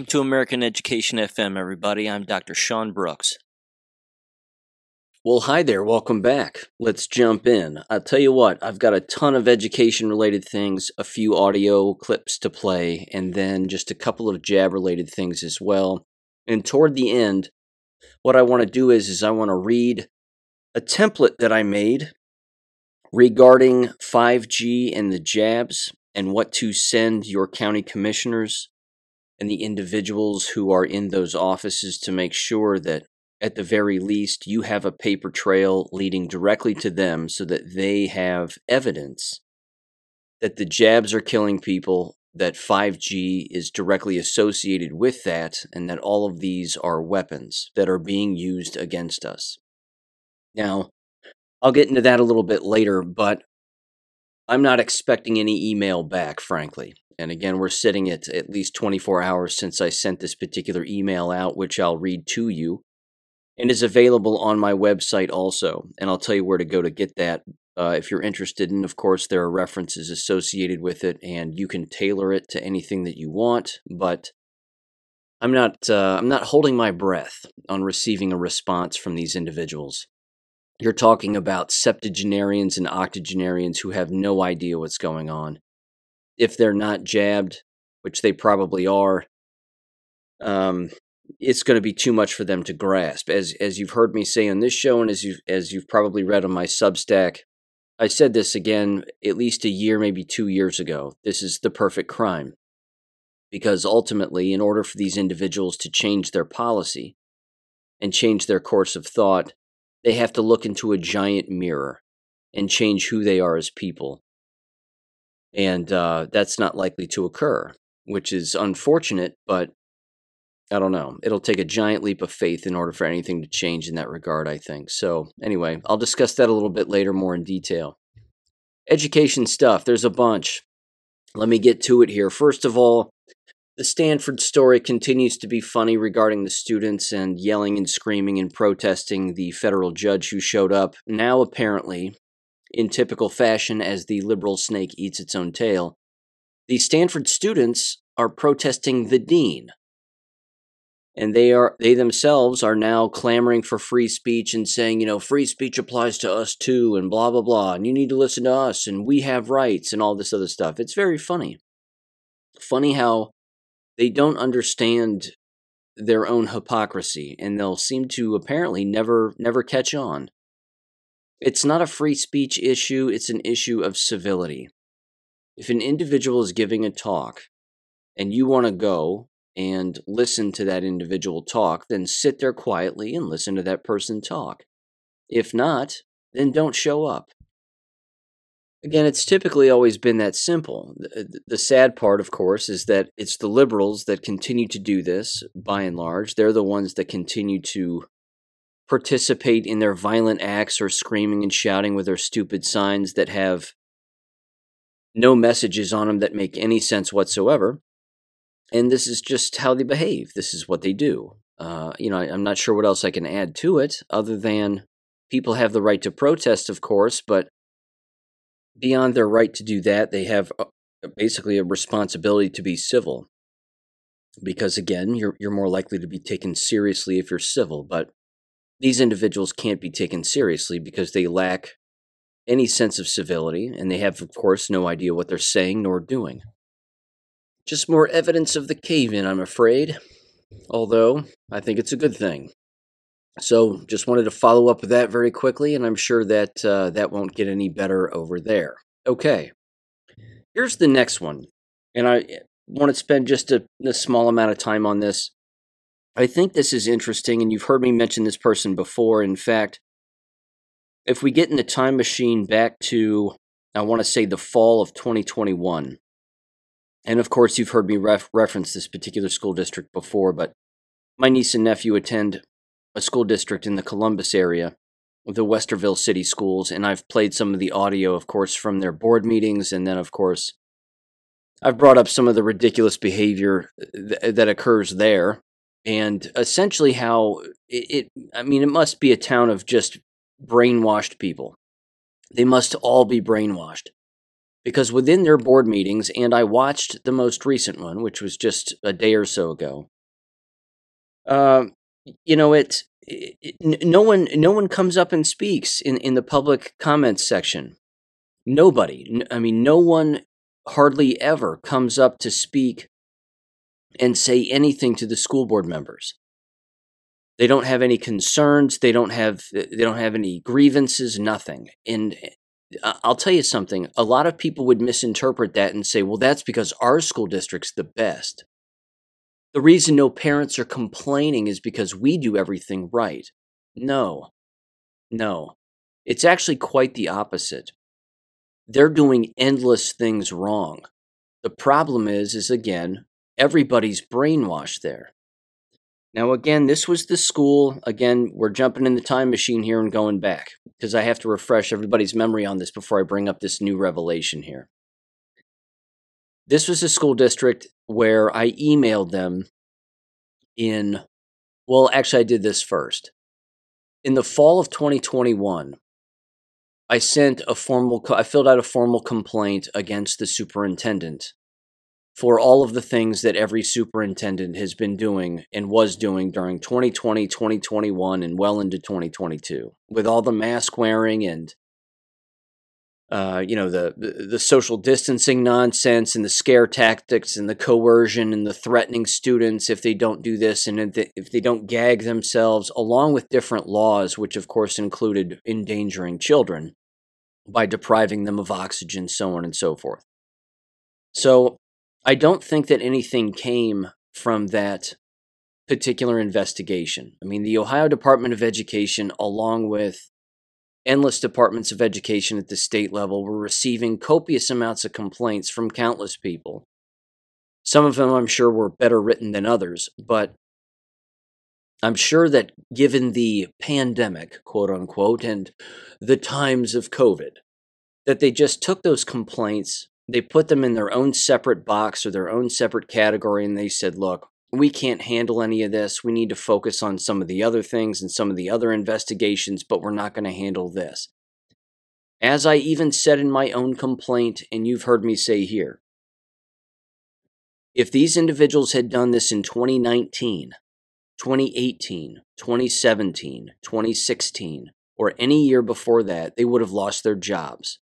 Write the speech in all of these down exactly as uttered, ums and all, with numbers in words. Welcome to American Education F M, everybody. I'm Doctor Sean Brooks. Well, hi there. Welcome back. Let's jump in. I'll tell you what, I've got a ton of education-related things, a few audio clips to play, and then just a couple of jab-related things as well. And toward the end, what I want to do is, is I want to read a template that I made regarding five G and the jabs and what to send your county commissioners and the individuals who are in those offices to make sure that, at the very least, you have a paper trail leading directly to them so that they have evidence that the jabs are killing people, that five G is directly associated with that, and that all of these are weapons that are being used against us. Now, I'll get into that a little bit later, but I'm not expecting any email back, frankly. And again, we're sitting at at least twenty-four hours since I sent this particular email out, which I'll read to you, and is available on my website also. And I'll tell you where to go to get that uh, if you're interested. And of course, there are references associated with it, and you can tailor it to anything that you want. But I'm not, uh, I'm not holding my breath on receiving a response from these individuals. You're talking about septuagenarians and octogenarians who have no idea what's going on. If they're not jabbed, which they probably are, um, it's going to be too much for them to grasp. As as you've heard me say on this show, and as you as you've probably read on my Substack, I said this again at least a year, maybe two years ago. This is the perfect crime, because ultimately, in order for these individuals to change their policy and change their course of thought, they have to look into a giant mirror and change who they are as people. And uh, that's not likely to occur, which is unfortunate, but I don't know. It'll take a giant leap of faith in order for anything to change in that regard, I think. So anyway, I'll discuss that a little bit later, more in detail. Education stuff, there's a bunch. Let me get to it here. First of all, the Stanford story continues to be funny regarding the students and yelling and screaming and protesting the federal judge who showed up. Now apparently, in typical fashion, as the liberal snake eats its own tail, the Stanford students are protesting the dean. And they are they themselves are now clamoring for free speech and saying, you know, free speech applies to us too, and blah, blah, blah, and you need to listen to us, and we have rights, and all this other stuff. It's very funny. Funny how they don't understand their own hypocrisy, and they'll seem to apparently never never catch on. It's not a free speech issue, it's an issue of civility. If an individual is giving a talk and you want to go and listen to that individual talk, then sit there quietly and listen to that person talk. If not, then don't show up. Again, it's typically always been that simple. The, the sad part, of course, is that it's the liberals that continue to do this, by and large. They're the ones that continue to participate in their violent acts or screaming and shouting with their stupid signs that have no messages on them that make any sense whatsoever. And this is just how they behave. This is what they do. Uh, you know, I, I'm not sure what else I can add to it other than people have the right to protest, of course, but beyond their right to do that, they have basically a responsibility to be civil. Because again, you're you're more likely to be taken seriously if you're civil, but these individuals can't be taken seriously because they lack any sense of civility, and they have, of course, no idea what they're saying nor doing. Just more evidence of the cave-in, I'm afraid, although I think it's a good thing. So just wanted to follow up with that very quickly, and I'm sure that uh, that won't get any better over there. Okay, here's the next one, and I want to spend just a, a small amount of time on this. I think this is interesting, and you've heard me mention this person before. In fact, if we get in the time machine back to, I want to say, the fall of twenty twenty-one, and of course you've heard me ref- reference this particular school district before, but my niece and nephew attend a school district in the Columbus area, the Westerville City Schools, and I've played some of the audio, of course, from their board meetings, and then, of course, I've brought up some of the ridiculous behavior th- that occurs there. And essentially how it, it, I mean, it must be a town of just brainwashed people. They must all be brainwashed. because within their board meetings, and I watched the most recent one, which was just a day or so ago, uh, you know, it, it no one no one comes up and speaks in, in the public comments section. Nobody. I mean, no one hardly ever comes up to speak and say anything to the school board members. They don't have any concerns. They don't have they don't have any grievances, nothing. And I'll tell you something. A lot of people would misinterpret that and say, well, that's because our school district's the best. The reason no parents are complaining is because we do everything right. No, no. It's actually quite the opposite. They're doing endless things wrong. The problem is, is again, everybody's brainwashed there. Now, again, this was the school. Again, we're jumping in the time machine here and going back because I have to refresh everybody's memory on this before I bring up this new revelation here. This was a school district where I emailed them in, well, actually, I did this first. In the fall of twenty twenty-one, I sent a formal, I filled out a formal complaint against the superintendent for all of the things that every superintendent has been doing and was doing during twenty twenty, twenty twenty-one, and well into twenty twenty-two, with all the mask wearing and, uh, you know, the, the, the social distancing nonsense and the scare tactics and the coercion and the threatening students if they don't do this and if they, if they don't gag themselves, along with different laws, which of course included endangering children by depriving them of oxygen, so on and so forth. So I don't think that anything came from that particular investigation. I mean, the Ohio Department of Education, along with endless departments of education at the state level, were receiving copious amounts of complaints from countless people. Some of them, I'm sure, were better written than others, but I'm sure that given the pandemic, quote unquote, and the times of COVID, that they just took those complaints, they put them in their own separate box or their own separate category, and they said, look, we can't handle any of this. We need to focus on some of the other things and some of the other investigations, but we're not going to handle this. As I even said in my own complaint, and you've heard me say here, if these individuals had done this in twenty nineteen, twenty eighteen, twenty seventeen, twenty sixteen, or any year before that, they would have lost their jobs.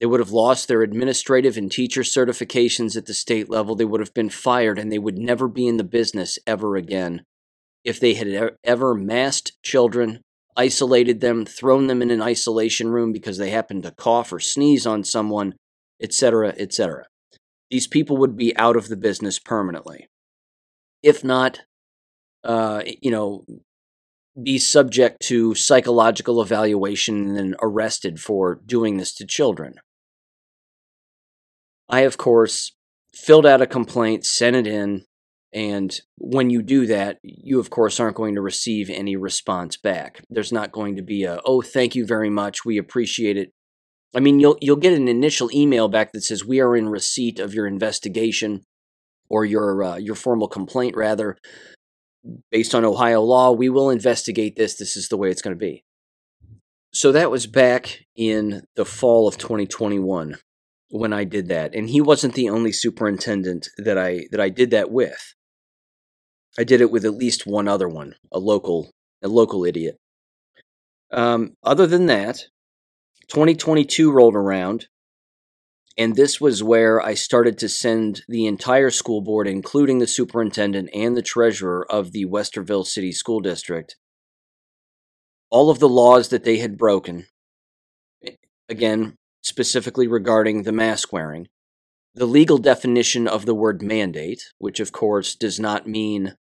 They would have lost their administrative and teacher certifications at the state level. They would have been fired, and they would never be in the business ever again if they had ever masked children, isolated them, thrown them in an isolation room because they happened to cough or sneeze on someone, et cetera, et cetera. These people would be out of the business permanently. If not, uh, you know, be subject to psychological evaluation and then arrested for doing this to children. I, of course, filled out a complaint, sent it in, and when you do that, you, of course, aren't going to receive any response back. There's not going to be a, oh, thank you very much, we appreciate it. I mean, you'll you'll get an initial email back that says, we are in receipt of your investigation, or your uh, your formal complaint, rather. Based on Ohio law, we will investigate this. This is the way it's going to be. So that was back in the fall of twenty twenty-one. When I did that, and he wasn't the only superintendent that I that I did that with. I did it with at least one other one, a local a local idiot. Um, other than that, twenty twenty-two rolled around, and this was where I started to send the entire school board, including the superintendent and the treasurer of the Westerville City School District, all of the laws that they had broken. Again, specifically regarding the mask wearing, the legal definition of the word mandate, which of course does not mean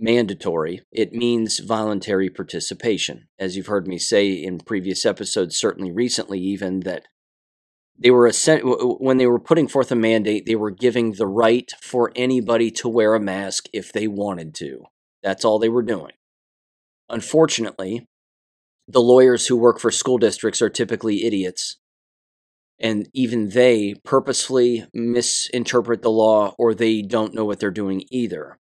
mandatory, it means voluntary participation. As you've heard me say in previous episodes, certainly recently even, that they were when they were putting forth a mandate, they were giving the right for anybody to wear a mask if they wanted to. That's all they were doing. Unfortunately, the lawyers who work for school districts are typically idiots, and even they purposefully misinterpret the law, or they don't know what they're doing either.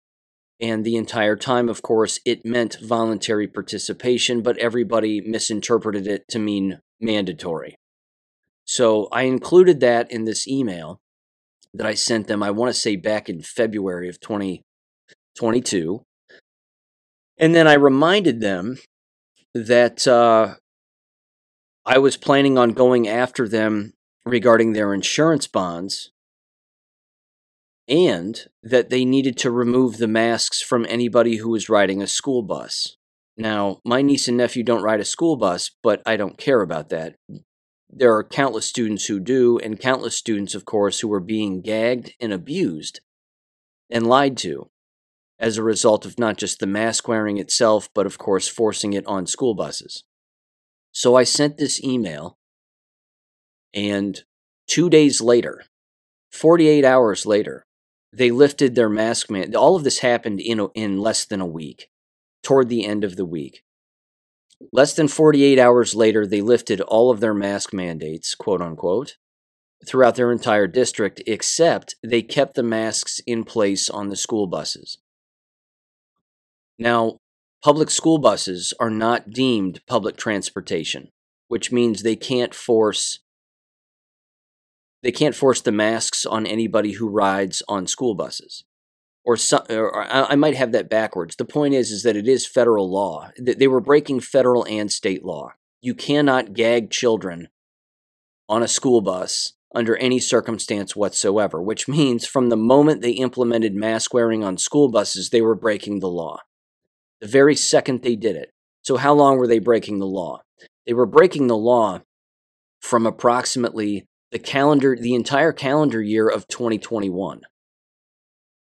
And the entire time, of course, it meant voluntary participation, but everybody misinterpreted it to mean mandatory. So I included that in this email that I sent them, I want to say back in February of twenty twenty-two. And then I reminded them that uh, I was planning on going after them regarding their insurance bonds, and that they needed to remove the masks from anybody who was riding a school bus. Now, my niece and nephew don't ride a school bus, but I don't care about that. There are countless students who do, and countless students, of course, who are being gagged and abused and lied to as a result of not just the mask wearing itself, but, of course, forcing it on school buses. So I sent this email, and two days later, forty-eight hours later, they lifted their mask mandate. All of this happened in a, in less than a week, toward the end of the week. Less than forty-eight hours later, they lifted all of their mask mandates, quote unquote, throughout their entire district, except they kept the masks in place on the school buses. Now, public school buses are not deemed public transportation, which means they can't force they can't force the masks on anybody who rides on school buses. Or, some, or I might have that backwards. The point is, is that it is federal law. They were breaking federal and state law. You cannot gag children on a school bus under any circumstance whatsoever, which means from the moment they implemented mask wearing on school buses, they were breaking the law. The very second they did it. So how long were they breaking the law? They were breaking the law from approximately the calendar, the entire calendar year of twenty twenty-one,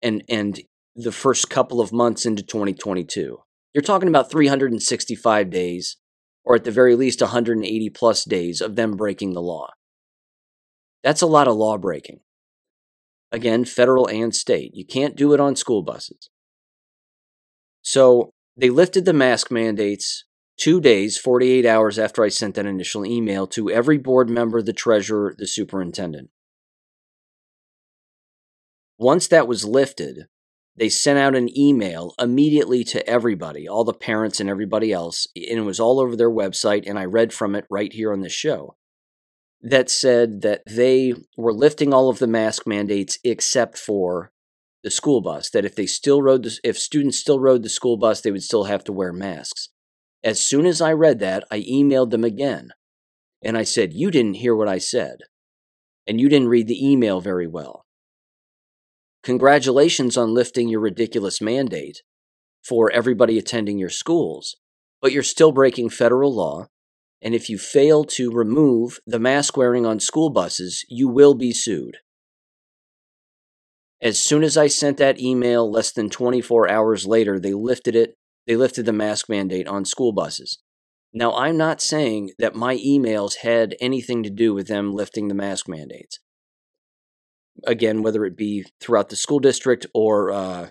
and and the first couple of months into twenty twenty-two. You're talking about three hundred sixty-five days, or at the very least one hundred eighty plus days of them breaking the law. That's a lot of law breaking. Again, federal and state. You can't do it on school buses. So they lifted the mask mandates two days, forty-eight hours after I sent that initial email to every board member, the treasurer, the superintendent. Once that was lifted, they sent out an email immediately to everybody, all the parents and everybody else, and it was all over their website, and I read from it right here on this show, that said that they were lifting all of the mask mandates except for the school bus, that if they still rode the, if students still rode the school bus, they would still have to wear masks. As soon as I read that, I emailed them again, and I said, you didn't hear what I said, and you didn't read the email very well. Congratulations on lifting your ridiculous mandate for everybody attending your schools, but you're still breaking federal law, and if you fail to remove the mask wearing on school buses, you will be sued. As soon as I sent that email, less than twenty-four hours later, they lifted it. They lifted the mask mandate on school buses. Now, I'm not saying that my emails had anything to do with them lifting the mask mandates. Again, whether it be throughout the school district or uh,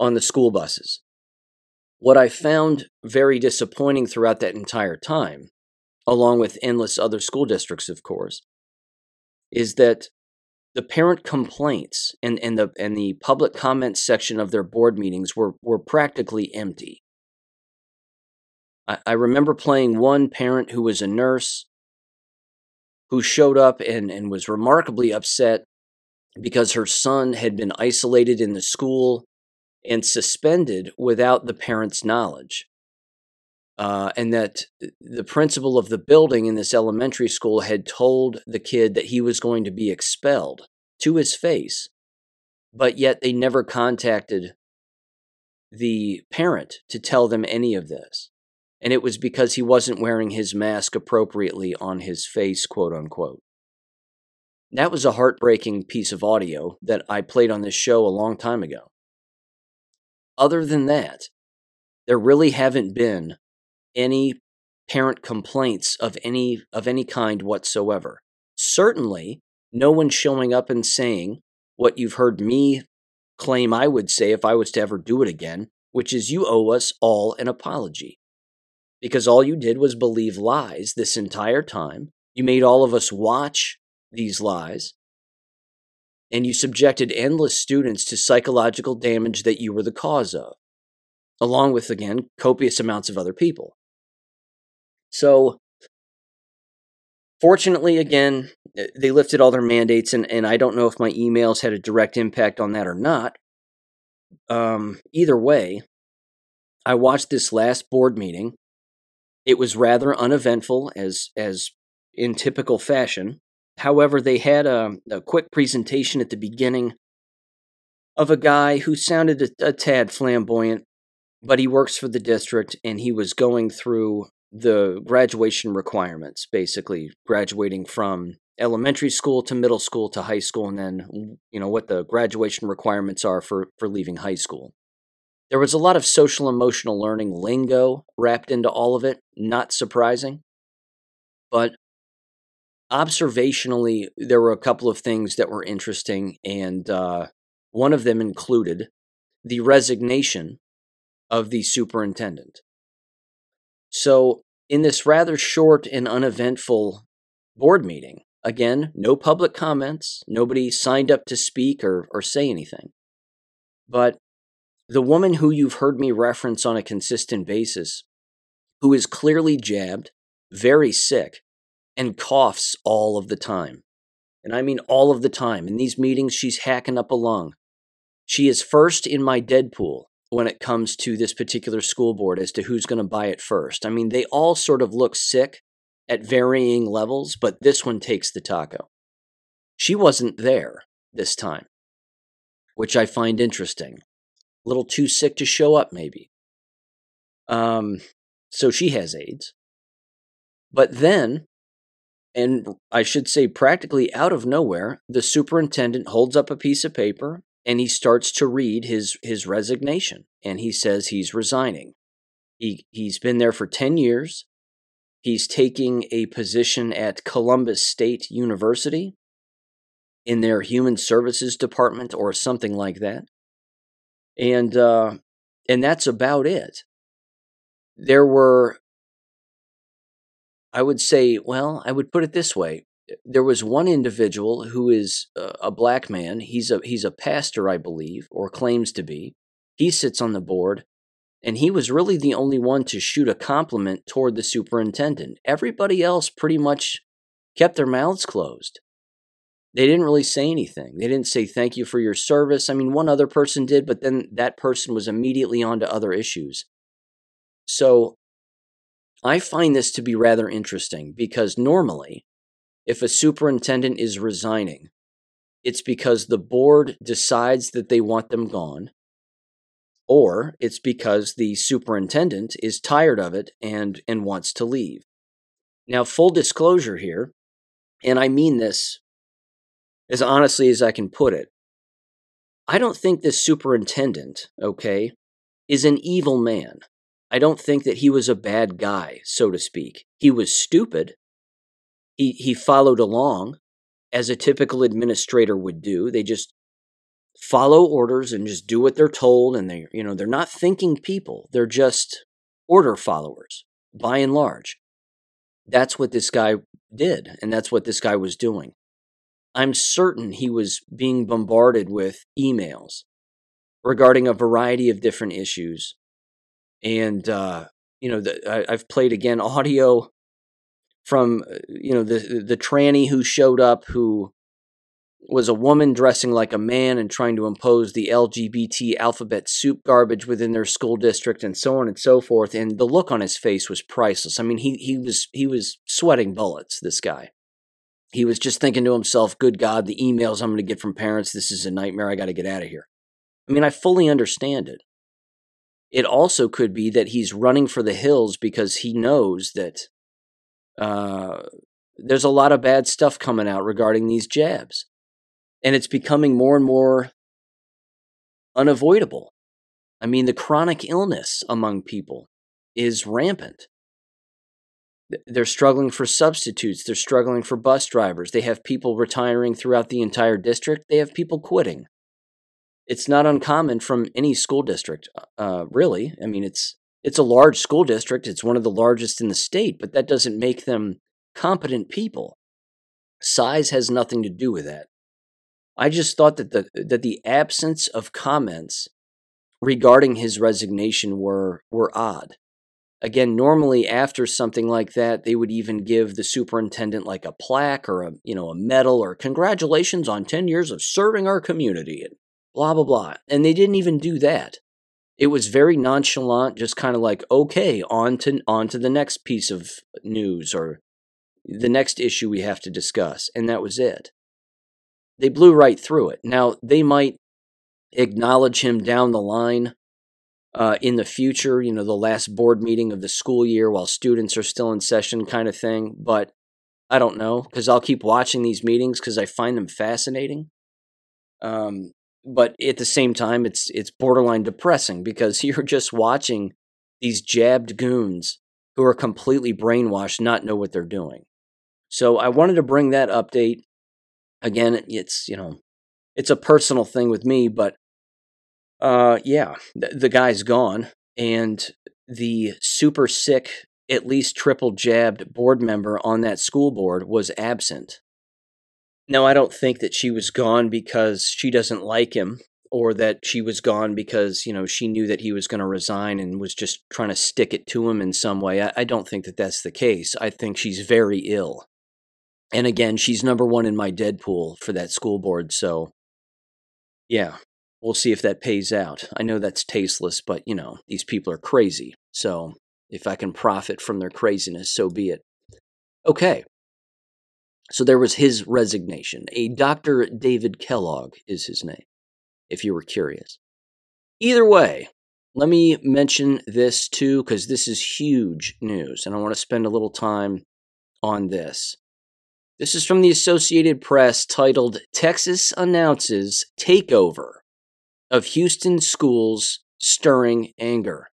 on the school buses. What I found very disappointing throughout that entire time, along with endless other school districts, of course, is that the parent complaints and, and the and the public comment section of their board meetings were, were practically empty. I, I remember playing one parent who was a nurse who showed up and, and was remarkably upset because her son had been isolated in the school and suspended without the parent's knowledge. Uh, and that the principal of the building in this elementary school had told the kid that he was going to be expelled to his face, but yet they never contacted the parent to tell them any of this. And it was because he wasn't wearing his mask appropriately on his face, quote unquote. That was a heartbreaking piece of audio that I played on this show a long time ago. Other than that, there really haven't been any parent complaints of any of any kind whatsoever. Certainly, no one showing up and saying what you've heard me claim I would say if I was to ever do it again, which is you owe us all an apology. Because all you did was believe lies this entire time. You made all of us watch these lies, and you subjected endless students to psychological damage that you were the cause of, along with, again, copious amounts of other people. So Fortunately, again, they lifted all their mandates, and, and I don't know if my emails had a direct impact on that or not. Um, either way, I watched this last board meeting. It was rather uneventful, as as in typical fashion. However, they had a, a quick presentation at the beginning of a guy who sounded a, a tad flamboyant, but he works for the district, and he was going through the graduation requirements, basically graduating from elementary school to middle school to high school, and then, you know, what the graduation requirements are for, for leaving high school. There was a lot of social emotional learning lingo wrapped into all of it, not surprising. But observationally, there were a couple of things that were interesting, and uh, one of them included the resignation of the superintendent. So in this rather short and uneventful board meeting, again, no public comments, nobody signed up to speak or, or say anything. But the woman who you've heard me reference on a consistent basis, who is clearly jabbed, very sick, and coughs all of the time. And I mean all of the time. In these meetings, she's hacking up a lung. She is first in my Deadpool when it comes to this particular school board as to who's going to buy it first. I mean, they all sort of look sick at varying levels, but this one takes the taco. She wasn't there this time, which I find interesting. A little too sick to show up, maybe. Um, so she has AIDS. But then, and I should say practically out of nowhere, the superintendent holds up a piece of paper and he starts to read his, his resignation. And he says he's resigning. He, he's been there for ten years. He's taking a position at Columbus State University in their human services department or something like that. And uh, and that's about it. There were, I would say, well, I would put it this way. There was one individual who is uh, a black man. He's a he's a pastor, I believe, or claims to be. He sits on the board, and he was really the only one to shoot a compliment toward the superintendent. Everybody else pretty much kept their mouths closed. They didn't really say anything. They didn't say thank you for your service. I mean, one other person did, but then that person was immediately on to other issues. So I find this to be rather interesting because normally if a superintendent is resigning, it's because the board decides that they want them gone, or it's because the superintendent is tired of it and, and wants to leave. Now, full disclosure here, and I mean this as honestly as I can put it, I don't think this superintendent, okay, is an evil man. I don't think that he was a bad guy, so to speak. He was stupid. He he followed along, as a typical administrator would do. They just follow orders and just do what they're told, and they, you know, they're not thinking people. They're just order followers, by and large. That's what this guy did, and that's what this guy was doing. I'm certain he was being bombarded with emails regarding a variety of different issues. And, uh, you know, the, I, I've played, again, audio from, you know, the, the tranny who showed up, who was a woman dressing like a man and trying to impose the L G B T alphabet soup garbage within their school district and so on and so forth. And the look on his face was priceless. I mean, he he was he was sweating bullets, this guy. He was just thinking to himself, good God, the emails I'm going to get from parents, this is a nightmare, I got to get out of here. I mean, I fully understand it. It also could be that he's running for the hills because he knows that uh, there's a lot of bad stuff coming out regarding these jabs. And it's becoming more and more unavoidable. I mean, the chronic illness among people is rampant. They're struggling for substitutes. They're struggling for bus drivers. They have people retiring throughout the entire district. They have people quitting. It's not uncommon from any school district, uh, really. I mean, it's it's a large school district. It's one of the largest in the state, but that doesn't make them competent people. Size has nothing to do with that. I just thought that the that the absence of comments regarding his resignation were were odd. Again, normally after something like that, they would even give the superintendent like a plaque or a, you know, a medal or congratulations on ten years of serving our community and blah, blah, blah. And they didn't even do that. It was very nonchalant, just kind of like, okay, on to, on to the next piece of news or the next issue we have to discuss. And that was it. They blew right through it. Now, they might acknowledge him down the line uh, in the future, you know, the last board meeting of the school year while students are still in session kind of thing. But I don't know, because I'll keep watching these meetings because I find them fascinating. Um, But at the same time, it's it's borderline depressing because you're just watching these jabbed goons who are completely brainwashed, not know what they're doing. So I wanted to bring that update. Again, it's, you know, it's a personal thing with me, but uh, yeah, th- the guy's gone, and the super sick, at least triple jabbed board member on that school board was absent. Now, I don't think that she was gone because she doesn't like him or that she was gone because, you know, she knew that he was going to resign and was just trying to stick it to him in some way. I, I don't think that that's the case. I think she's very ill. And again, she's number one in my Deadpool for that school board. So, yeah, we'll see if that pays out. I know that's tasteless, but, you know, these people are crazy. So if I can profit from their craziness, so be it. Okay. So there was his resignation. A Doctor David Kellogg is his name, if you were curious. Either way, let me mention this too, because this is huge news, and I want to spend a little time on this. This is from the Associated Press, titled, Texas Announces Takeover of Houston Schools Stirring Anger.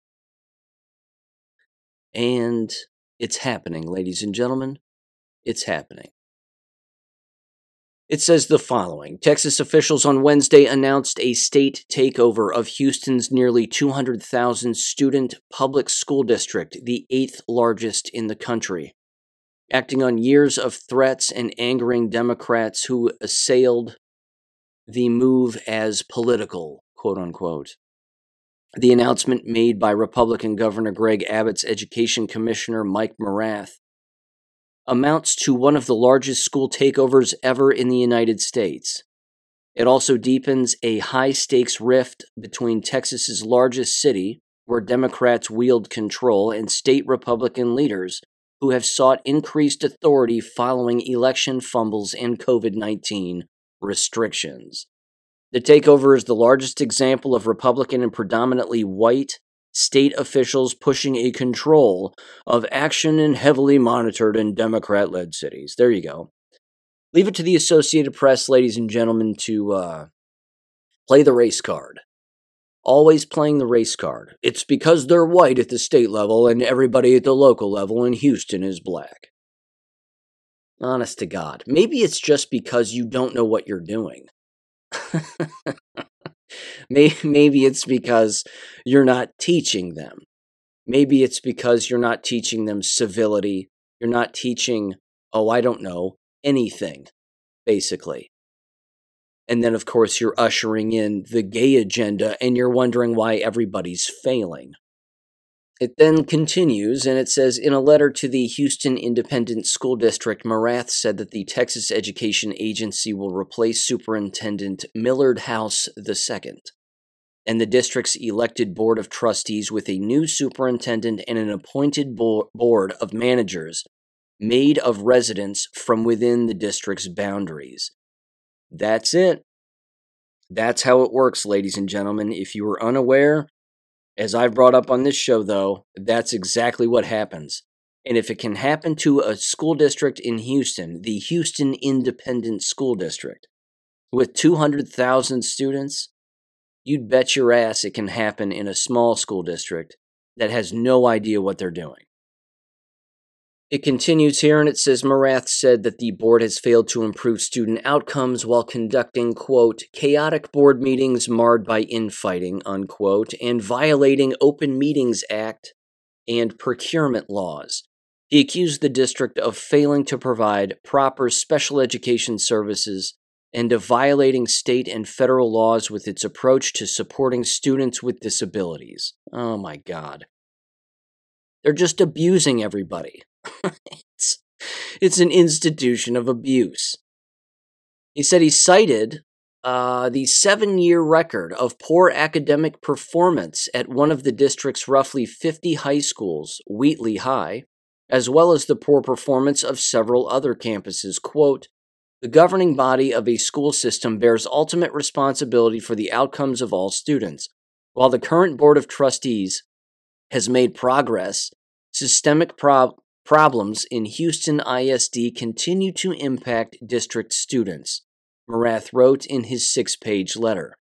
And it's happening, ladies and gentlemen. It's happening. It says the following. Texas officials on Wednesday announced a state takeover of Houston's nearly two hundred thousand student public school district, the eighth largest in the country, acting on years of threats and angering Democrats who assailed the move as political, quote unquote. The announcement made by Republican Governor Greg Abbott's Education Commissioner Mike Morath amounts to one of the largest school takeovers ever in the United States. It also deepens a high-stakes rift between Texas's largest city, where Democrats wield control, and state Republican leaders who have sought increased authority following election fumbles and covid nineteen restrictions. The takeover is the largest example of Republican and predominantly white state officials pushing a control of action in heavily monitored and Democrat-led cities. There you go. Leave it to the Associated Press, ladies and gentlemen, to uh, play the race card. Always playing the race card. It's because they're white at the state level and everybody at the local level in Houston is black. Honest to God. Maybe it's just because you don't know what you're doing. Maybe it's because you're not teaching them. Maybe it's because you're not teaching them civility. You're not teaching, oh, I don't know, anything, basically. And then, of course, you're ushering in the gay agenda, and you're wondering why everybody's failing. It then continues, and it says, in a letter to the Houston Independent School District, Morath said that the Texas Education Agency will replace Superintendent Millard House the second and the district's elected board of trustees with a new superintendent and an appointed bo- board of managers made of residents from within the district's boundaries. That's it. That's how it works, ladies and gentlemen. If you were unaware, as I've brought up on this show, though, that's exactly what happens. And if it can happen to a school district in Houston, the Houston Independent School District, with two hundred thousand students, you'd bet your ass it can happen in a small school district that has no idea what they're doing. It continues here, and it says, Morath said that the board has failed to improve student outcomes while conducting, quote, chaotic board meetings marred by infighting, unquote, and violating Open Meetings Act and procurement laws. He accused the district of failing to provide proper special education services and of violating state and federal laws with its approach to supporting students with disabilities. Oh, my God. They're just abusing everybody. it's, it's an institution of abuse. He said he cited uh, the seven-year record of poor academic performance at one of the district's roughly fifty high schools, Wheatley High, as well as the poor performance of several other campuses. Quote, "The governing body of a school system bears ultimate responsibility for the outcomes of all students. While the current Board of Trustees has made progress, systemic prob- problems in Houston I S D continue to impact district students," Morath wrote in his six-page letter.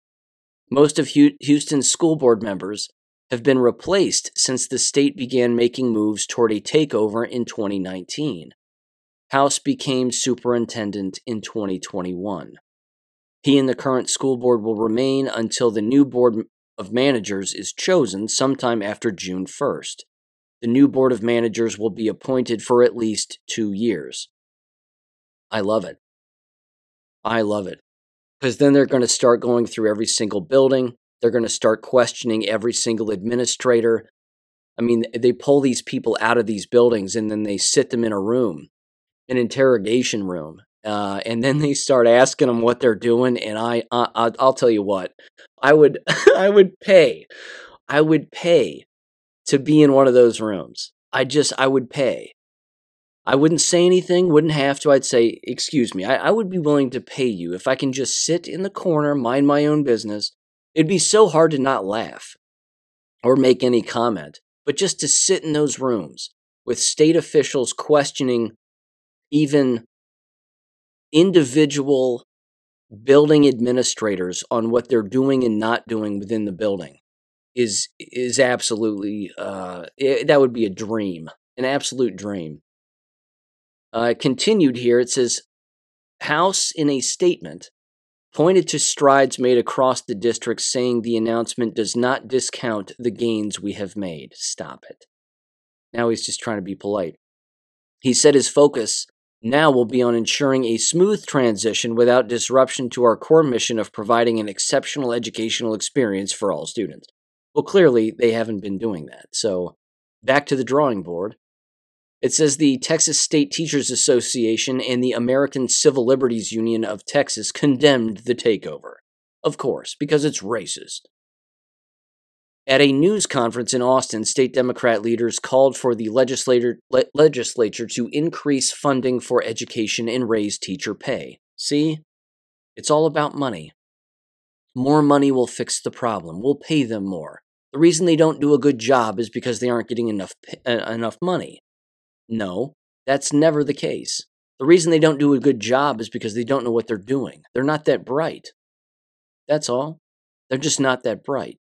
Most of H- Houston's school board members have been replaced since the state began making moves toward a takeover in twenty nineteen. House became superintendent in twenty twenty-one. He and the current school board will remain until the new board of managers is chosen sometime after June first. The new board of managers will be appointed for at least two years. I love it. I love it. Because then they're going to start going through every single building. They're going to start questioning every single administrator. I mean, they pull these people out of these buildings and then they sit them in a room, an interrogation room. Uh, and then they start asking them what they're doing. And I, I, I'll tell you what, I would, I would pay, I would pay to be in one of those rooms. I just, I would pay. I wouldn't say anything, wouldn't have to. I'd say, excuse me, I, I would be willing to pay you if I can just sit in the corner, mind my own business. It'd be so hard to not laugh or make any comment, but just to sit in those rooms with state officials questioning even individual building administrators on what they're doing and not doing within the building is is absolutely, uh, it, that would be a dream, an absolute dream. Uh, continued here, it says, House in a statement pointed to strides made across the district, saying the announcement does not discount the gains we have made. Stop it. Now he's just trying to be polite. He said his focus now will be on ensuring a smooth transition without disruption to our core mission of providing an exceptional educational experience for all students. Well, clearly, they haven't been doing that. So back to the drawing board. It says the Texas State Teachers Association and the American Civil Liberties Union of Texas condemned the takeover. Of course, because it's racist. At a news conference in Austin, state Democrat leaders called for the legislator, le- legislature to increase funding for education and raise teacher pay. See? It's all about money. More money will fix the problem. We'll pay them more. The reason they don't do a good job is because they aren't getting enough uh, enough money. No, that's never the case. The reason they don't do a good job is because they don't know what they're doing. They're not that bright. That's all. They're just not that bright.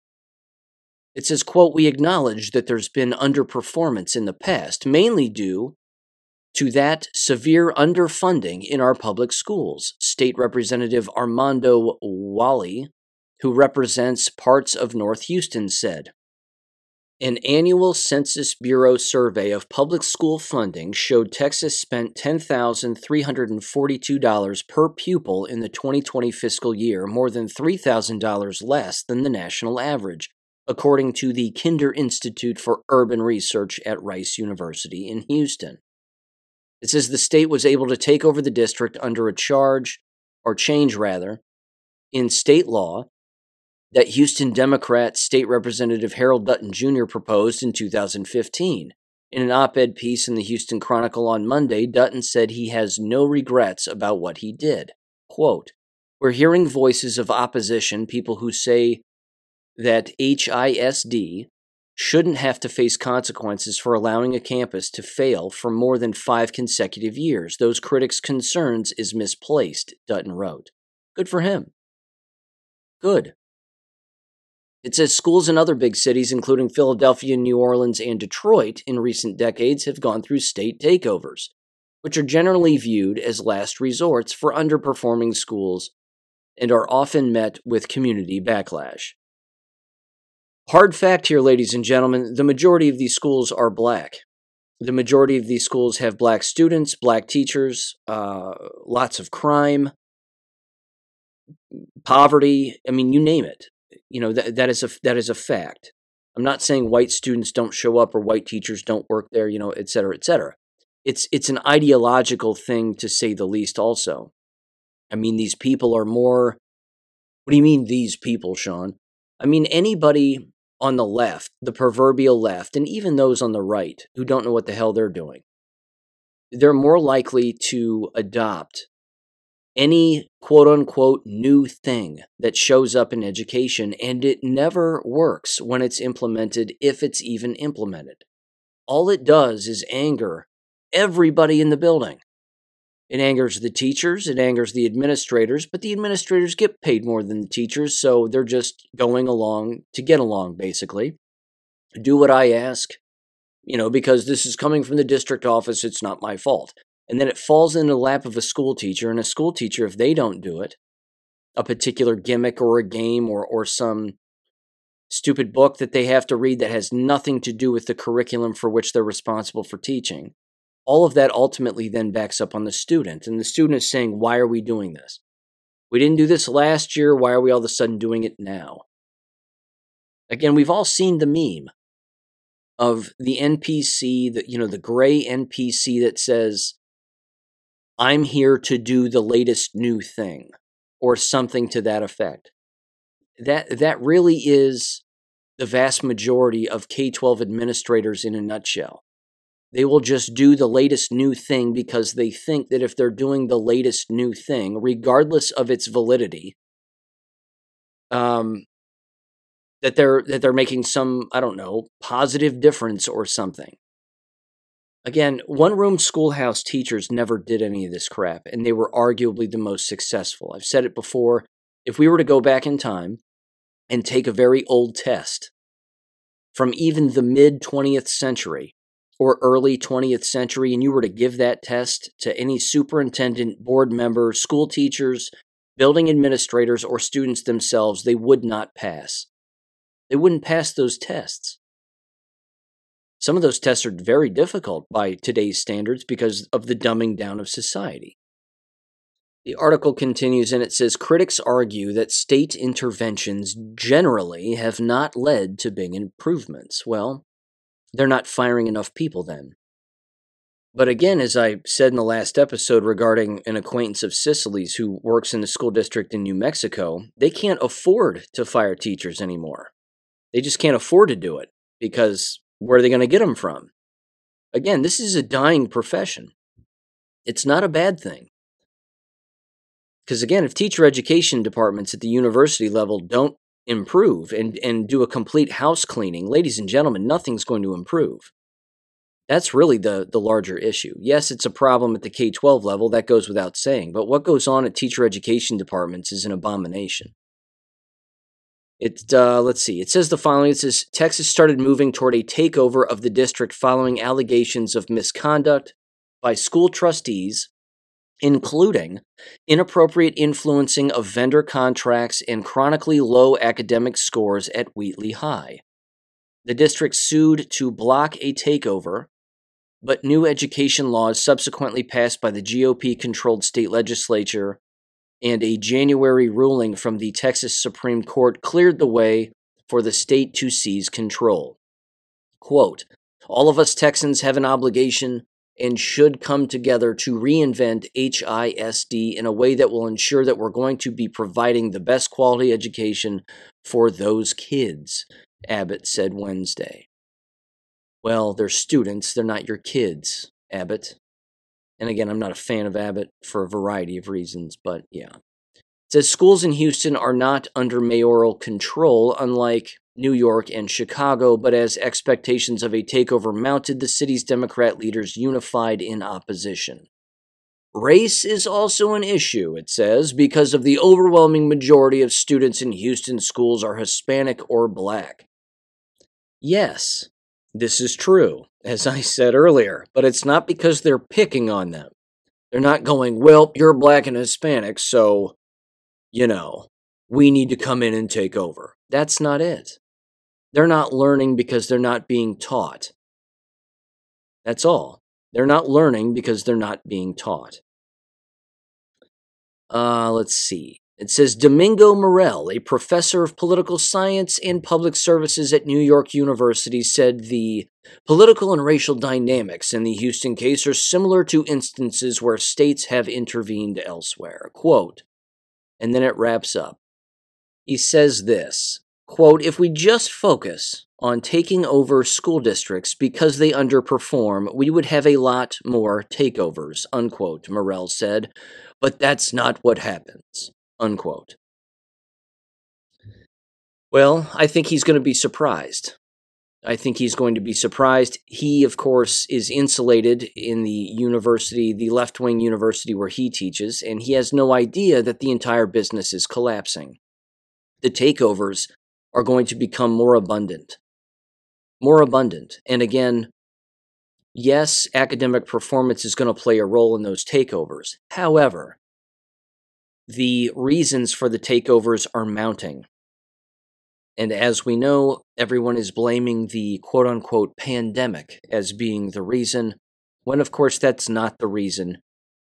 It says, quote, "We acknowledge that there's been underperformance in the past, mainly due to that severe underfunding in our public schools." State Representative Armando Wally, who represents parts of North Houston, said, "An annual Census Bureau survey of public school funding showed Texas spent ten thousand three hundred forty-two dollars per pupil in the twenty twenty fiscal year, more than three thousand dollars less than the national average," according to the Kinder Institute for Urban Research at Rice University in Houston. It says the state was able to take over the district under a charge, or change rather, in state law that Houston Democrat State Representative Harold Dutton Junior proposed in two thousand fifteen. In an op-ed piece in the Houston Chronicle on Monday, Dutton said he has no regrets about what he did. Quote, "We're hearing voices of opposition, people who say that H I S D shouldn't have to face consequences for allowing a campus to fail for more than five consecutive years. Those critics' concerns is misplaced," Dutton wrote. Good for him. Good. It says schools in other big cities, including Philadelphia, New Orleans, and Detroit, in recent decades have gone through state takeovers, which are generally viewed as last resorts for underperforming schools and are often met with community backlash. Hard fact here, ladies and gentlemen, the majority of these schools are black. The majority of these schools have black students, black teachers, uh, lots of crime, poverty, I mean, you name it. You know, that, that is a that is a fact. I'm not saying white students don't show up or white teachers don't work there, you know, et cetera, et cetera. It's, it's an ideological thing, to say the least, also. I mean, these people are more, what do you mean these people, Sean? I mean, anybody on the left, the proverbial left, and even those on the right who don't know what the hell they're doing, they're more likely to adopt any quote-unquote new thing that shows up in education, and it never works when it's implemented, if it's even implemented. All it does is anger everybody in the building. It angers the teachers, it angers the administrators, but the administrators get paid more than the teachers, so they're just going along to get along, basically. Do what I ask, you know, because this is coming from the district office, it's not my fault. And then it falls in the lap of a school teacher, and a school teacher, if they don't do it, a particular gimmick or a game or, or some stupid book that they have to read that has nothing to do with the curriculum for which they're responsible for teaching, all of that ultimately then backs up on the student. And the student is saying, why are we doing this? We didn't do this last year. Why are we all of a sudden doing it now? Again, we've all seen the meme of the N P C, the, you know, the gray N P C that says, I'm here to do the latest new thing, or something to that effect. That that really is the vast majority of K twelve administrators in a nutshell. They will just do the latest new thing because they think that if they're doing the latest new thing, regardless of its validity, um, that they're that they're making some, I don't know, positive difference or something. Again, one-room schoolhouse teachers never did any of this crap, and they were arguably the most successful. I've said it before. If we were to go back in time and take a very old test from even the mid-twentieth century or early twentieth century, and you were to give that test to any superintendent, board member, school teachers, building administrators, or students themselves, they would not pass. They wouldn't pass those tests. Some of those tests are very difficult by today's standards because of the dumbing down of society. The article continues and it says, critics argue that state interventions generally have not led to big improvements. Well, they're not firing enough people then. But again, as I said in the last episode regarding an acquaintance of Cicely's who works in the school district in New Mexico, they can't afford to fire teachers anymore. They just can't afford to do it because where are they going to get them from? Again, this is a dying profession. It's not a bad thing. Because again, if teacher education departments at the university level don't improve and, and do a complete house cleaning, ladies and gentlemen, nothing's going to improve. That's really the, the larger issue. Yes, it's a problem at the K twelve level, that goes without saying, but what goes on at teacher education departments is an abomination. It, uh, let's see, it says the following, it says, Texas started moving toward a takeover of the district following allegations of misconduct by school trustees, including inappropriate influencing of vendor contracts and chronically low academic scores at Wheatley High. The district sued to block a takeover, but new education laws subsequently passed by the G O P-controlled state legislature and a January ruling from the Texas Supreme Court cleared the way for the state to seize control. Quote, all of us Texans have an obligation and should come together to reinvent H I S D in a way that will ensure that we're going to be providing the best quality education for those kids, Abbott said Wednesday. Well, they're students, they're not your kids, Abbott. And again, I'm not a fan of Abbott for a variety of reasons, but yeah. It says schools in Houston are not under mayoral control, unlike New York and Chicago, but as expectations of a takeover mounted, the city's Democrat leaders unified in opposition. Race is also an issue, it says, because of the overwhelming majority of students in Houston schools are Hispanic or Black. Yes, this is true, as I said earlier, but it's not because they're picking on them. They're not going, well, you're Black and Hispanic, so, you know, we need to come in and take over. That's not it. They're not learning because they're not being taught. That's all. They're not learning because they're not being taught. Uh, let's see. It says Domingo Morell, a professor of political science and public services at New York University, said the political and racial dynamics in the Houston case are similar to instances where states have intervened elsewhere. Quote, and then it wraps up. He says this, quote, if we just focus on taking over school districts because they underperform, we would have a lot more takeovers, unquote, Morell said, but that's not what happens. Unquote. Well, I think he's going to be surprised. I think he's going to be surprised. He, of course, is insulated in the university, the left-wing university where he teaches, and he has no idea that the entire business is collapsing. The takeovers are going to become more abundant. More abundant. And again, yes, academic performance is going to play a role in those takeovers. However, the reasons for the takeovers are mounting. And as we know, everyone is blaming the quote-unquote pandemic as being the reason, when of course that's not the reason.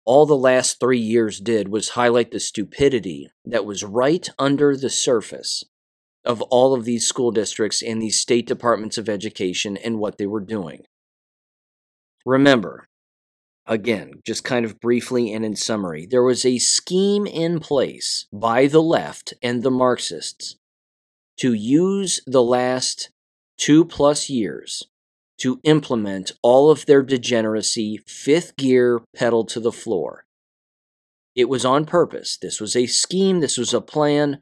All the last three years did was highlight the stupidity that was right under the surface of all of these school districts and these state departments of education and what they were doing. Remember, again, just kind of briefly and in summary, there was a scheme in place by the left and the Marxists to use the last two plus years to implement all of their degeneracy, fifth gear, pedal to the floor. It was on purpose. This was a scheme. This was a plan.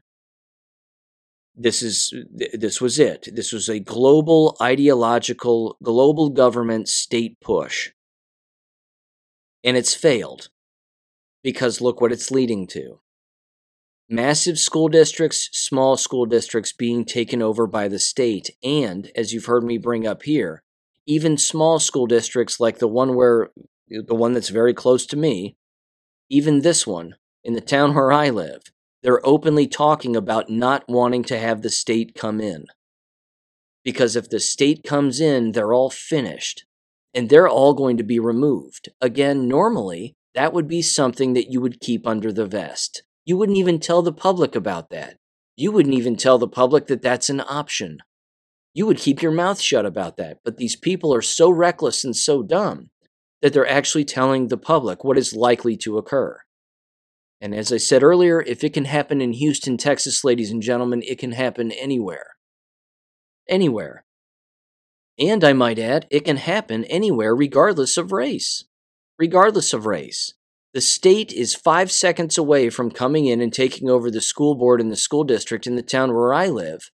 This is, this was it. This was a global ideological, global government state push. And it's failed, because look what it's leading to. Massive school districts, small school districts being taken over by the state, and, as you've heard me bring up here, even small school districts like the one where, the one that's very close to me, even this one, in the town where I live, they're openly talking about not wanting to have the state come in. Because if the state comes in, they're all finished. And they're all going to be removed. Again, normally, that would be something that you would keep under the vest. You wouldn't even tell the public about that. You wouldn't even tell the public that that's an option. You would keep your mouth shut about that. But these people are so reckless and so dumb that they're actually telling the public what is likely to occur. And as I said earlier, if it can happen in Houston, Texas, ladies and gentlemen, it can happen anywhere. Anywhere. And I might add, it can happen anywhere regardless of race. Regardless of race. The state is five seconds away from coming in and taking over the school board and the school district in the town where I live.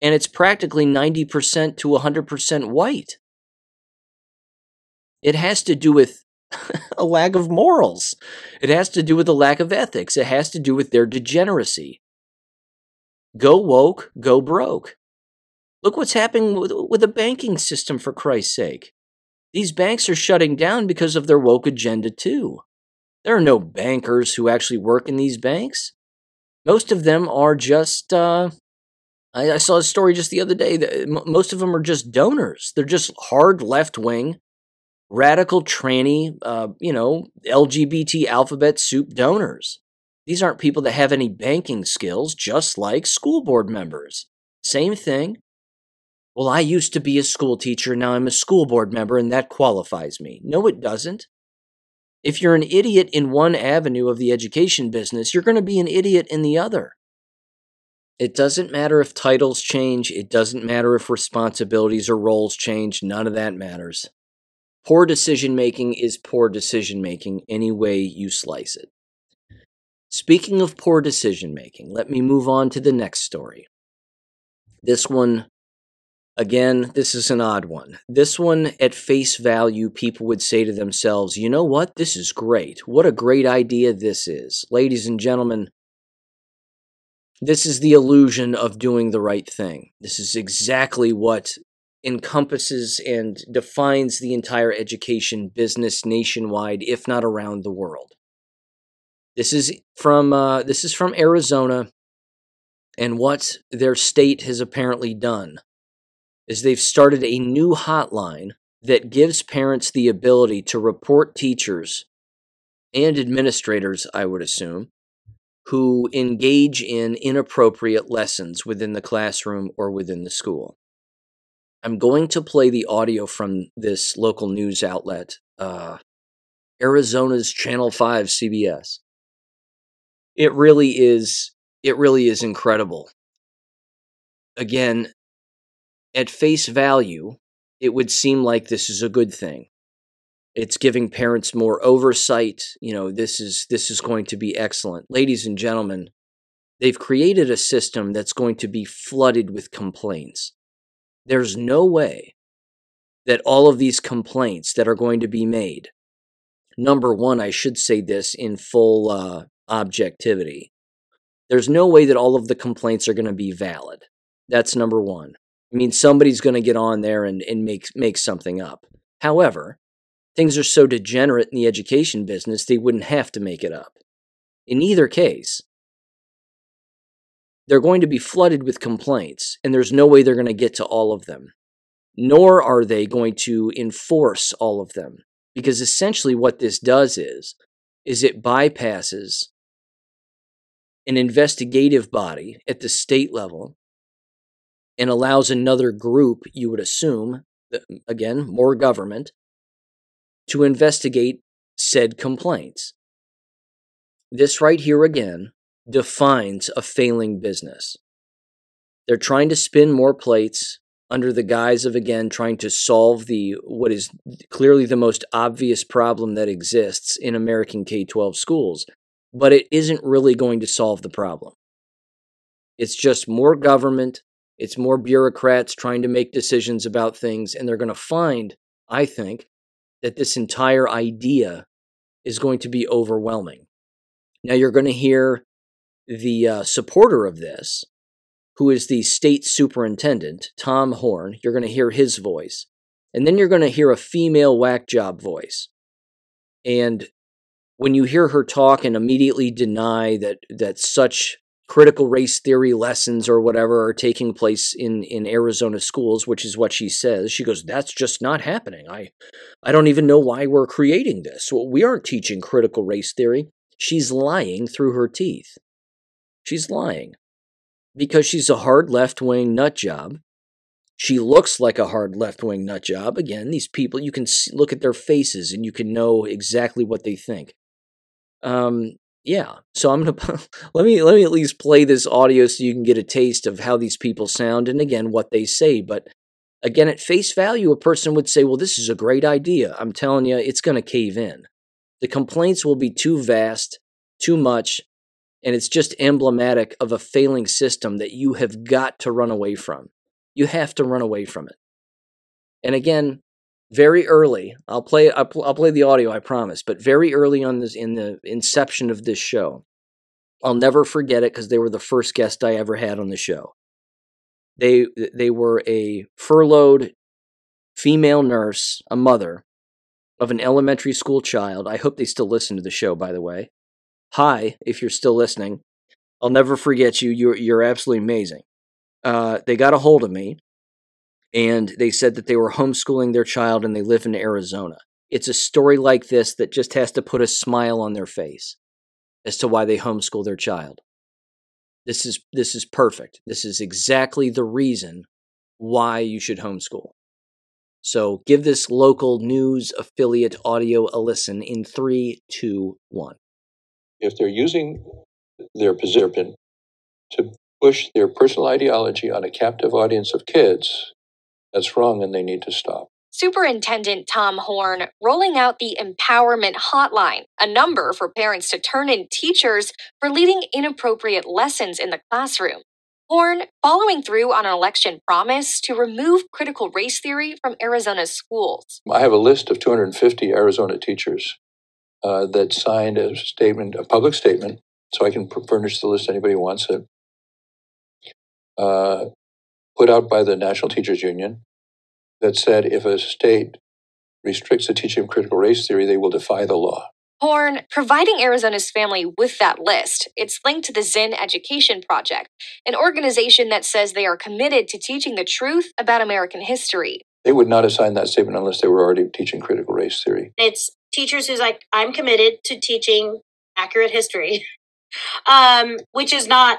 And it's practically ninety percent to one hundred percent white. It has to do with a lack of morals. It has to do with a lack of ethics. It has to do with their degeneracy. Go woke, go broke. Look what's happening with, with the banking system, for Christ's sake. These banks are shutting down because of their woke agenda, too. There are no bankers who actually work in these banks. Most of them are just, uh, I, I saw a story just the other day, that m- most of them are just donors. They're just hard left-wing, radical tranny, uh, you know, L G B T alphabet soup donors. These aren't people that have any banking skills, just like school board members. Same thing. Well, I used to be a school teacher, now I'm a school board member, and that qualifies me. No, it doesn't. If you're an idiot in one avenue of the education business, you're going to be an idiot in the other. It doesn't matter if titles change, it doesn't matter if responsibilities or roles change, none of that matters. Poor decision-making is poor decision-making any way you slice it. Speaking of poor decision-making, let me move on to the next story. This one... Again, this is an odd one. This one, at face value, people would say to themselves, you know what? This is great. What a great idea this is. Ladies and gentlemen, this is the illusion of doing the right thing. This is exactly what encompasses and defines the entire education business nationwide, if not around the world. This is from, uh, this is from Arizona, and what their state has apparently done is they've started a new hotline that gives parents the ability to report teachers and administrators, I would assume, who engage in inappropriate lessons within the classroom or within the school. I'm going to play the audio from this local news outlet, uh, Arizona's Channel five C B S. It really is, it really is incredible. Again, at face value, it would seem like this is a good thing. It's giving parents more oversight. You know, this is this is going to be excellent. Ladies and gentlemen, they've created a system that's going to be flooded with complaints. There's no way that all of these complaints that are going to be made, number one, I should say this in full uh, objectivity, there's no way that all of the complaints are going to be valid. That's number one. I mean, somebody's going to get on there and, and make, make something up. However, things are so degenerate in the education business, they wouldn't have to make it up. In either case, they're going to be flooded with complaints, and there's no way they're going to get to all of them. Nor are they going to enforce all of them, because essentially what this does is, is it bypasses an investigative body at the state level and allows another group, you would assume, again, more government, to investigate said complaints. This right here again defines a failing business. They're trying to spin more plates under the guise of, again, trying to solve the what is clearly the most obvious problem that exists in American K twelve schools, but it isn't really going to solve the problem. It's just more government, it's more bureaucrats trying to make decisions about things, and they're going to find, I think, that this entire idea is going to be overwhelming. Now, you're going to hear the uh, supporter of this, who is the state superintendent, Tom Horn. You're going to hear his voice. And then you're going to hear a female whack job voice. And when you hear her talk and immediately deny that, that such critical race theory lessons or whatever are taking place in, in Arizona schools, which is what she says. She goes, that's just not happening. I, I don't even know why we're creating this. Well, we aren't teaching critical race theory. She's lying through her teeth. She's lying because she's a hard left-wing nut job. She looks like a hard left-wing nut job. Again, these people, you can look at their faces and you can know exactly what they think. Um... Yeah, so I'm gonna let me let me at least play this audio so you can get a taste of how these people sound and again what they say. But again, at face value, a person would say, "Well, this is a great idea." I'm telling you, it's gonna cave in. The complaints will be too vast, too much, and it's just emblematic of a failing system that you have got to run away from. You have to run away from it. And again, very early, I'll play. I'll play the audio, I promise. But very early on this, in the inception of this show, I'll never forget it because they were the first guest I ever had on the show. They they were a furloughed female nurse, a mother of an elementary school child. I hope they still listen to the show, by the way. Hi, if you're still listening, I'll never forget you. You're you're absolutely amazing. Uh, they got a hold of me. And they said that they were homeschooling their child and they live in Arizona. It's a story like this that just has to put a smile on their face as to why they homeschool their child. This is this is perfect. This is exactly the reason why you should homeschool. So give this local news affiliate audio a listen in three, two, one. If they're using their position to push their personal ideology on a captive audience of kids, that's wrong and they need to stop. Superintendent Tom Horn rolling out the Empowerment Hotline, a number for parents to turn in teachers for leading inappropriate lessons in the classroom. Horn following through on an election promise to remove critical race theory from Arizona schools. I have a list of two hundred fifty Arizona teachers uh, that signed a statement, a public statement, so I can furnish the list to anybody who wants it. Uh, put out by the National Teachers Union that said if a state restricts the teaching of critical race theory, they will defy the law. Horn providing Arizona's family with that list. It's linked to the Zinn Education Project, an organization that says they are committed to teaching the truth about American history. They would not have signed that statement unless they were already teaching critical race theory. It's teachers who's like, I'm committed to teaching accurate history. um, which is not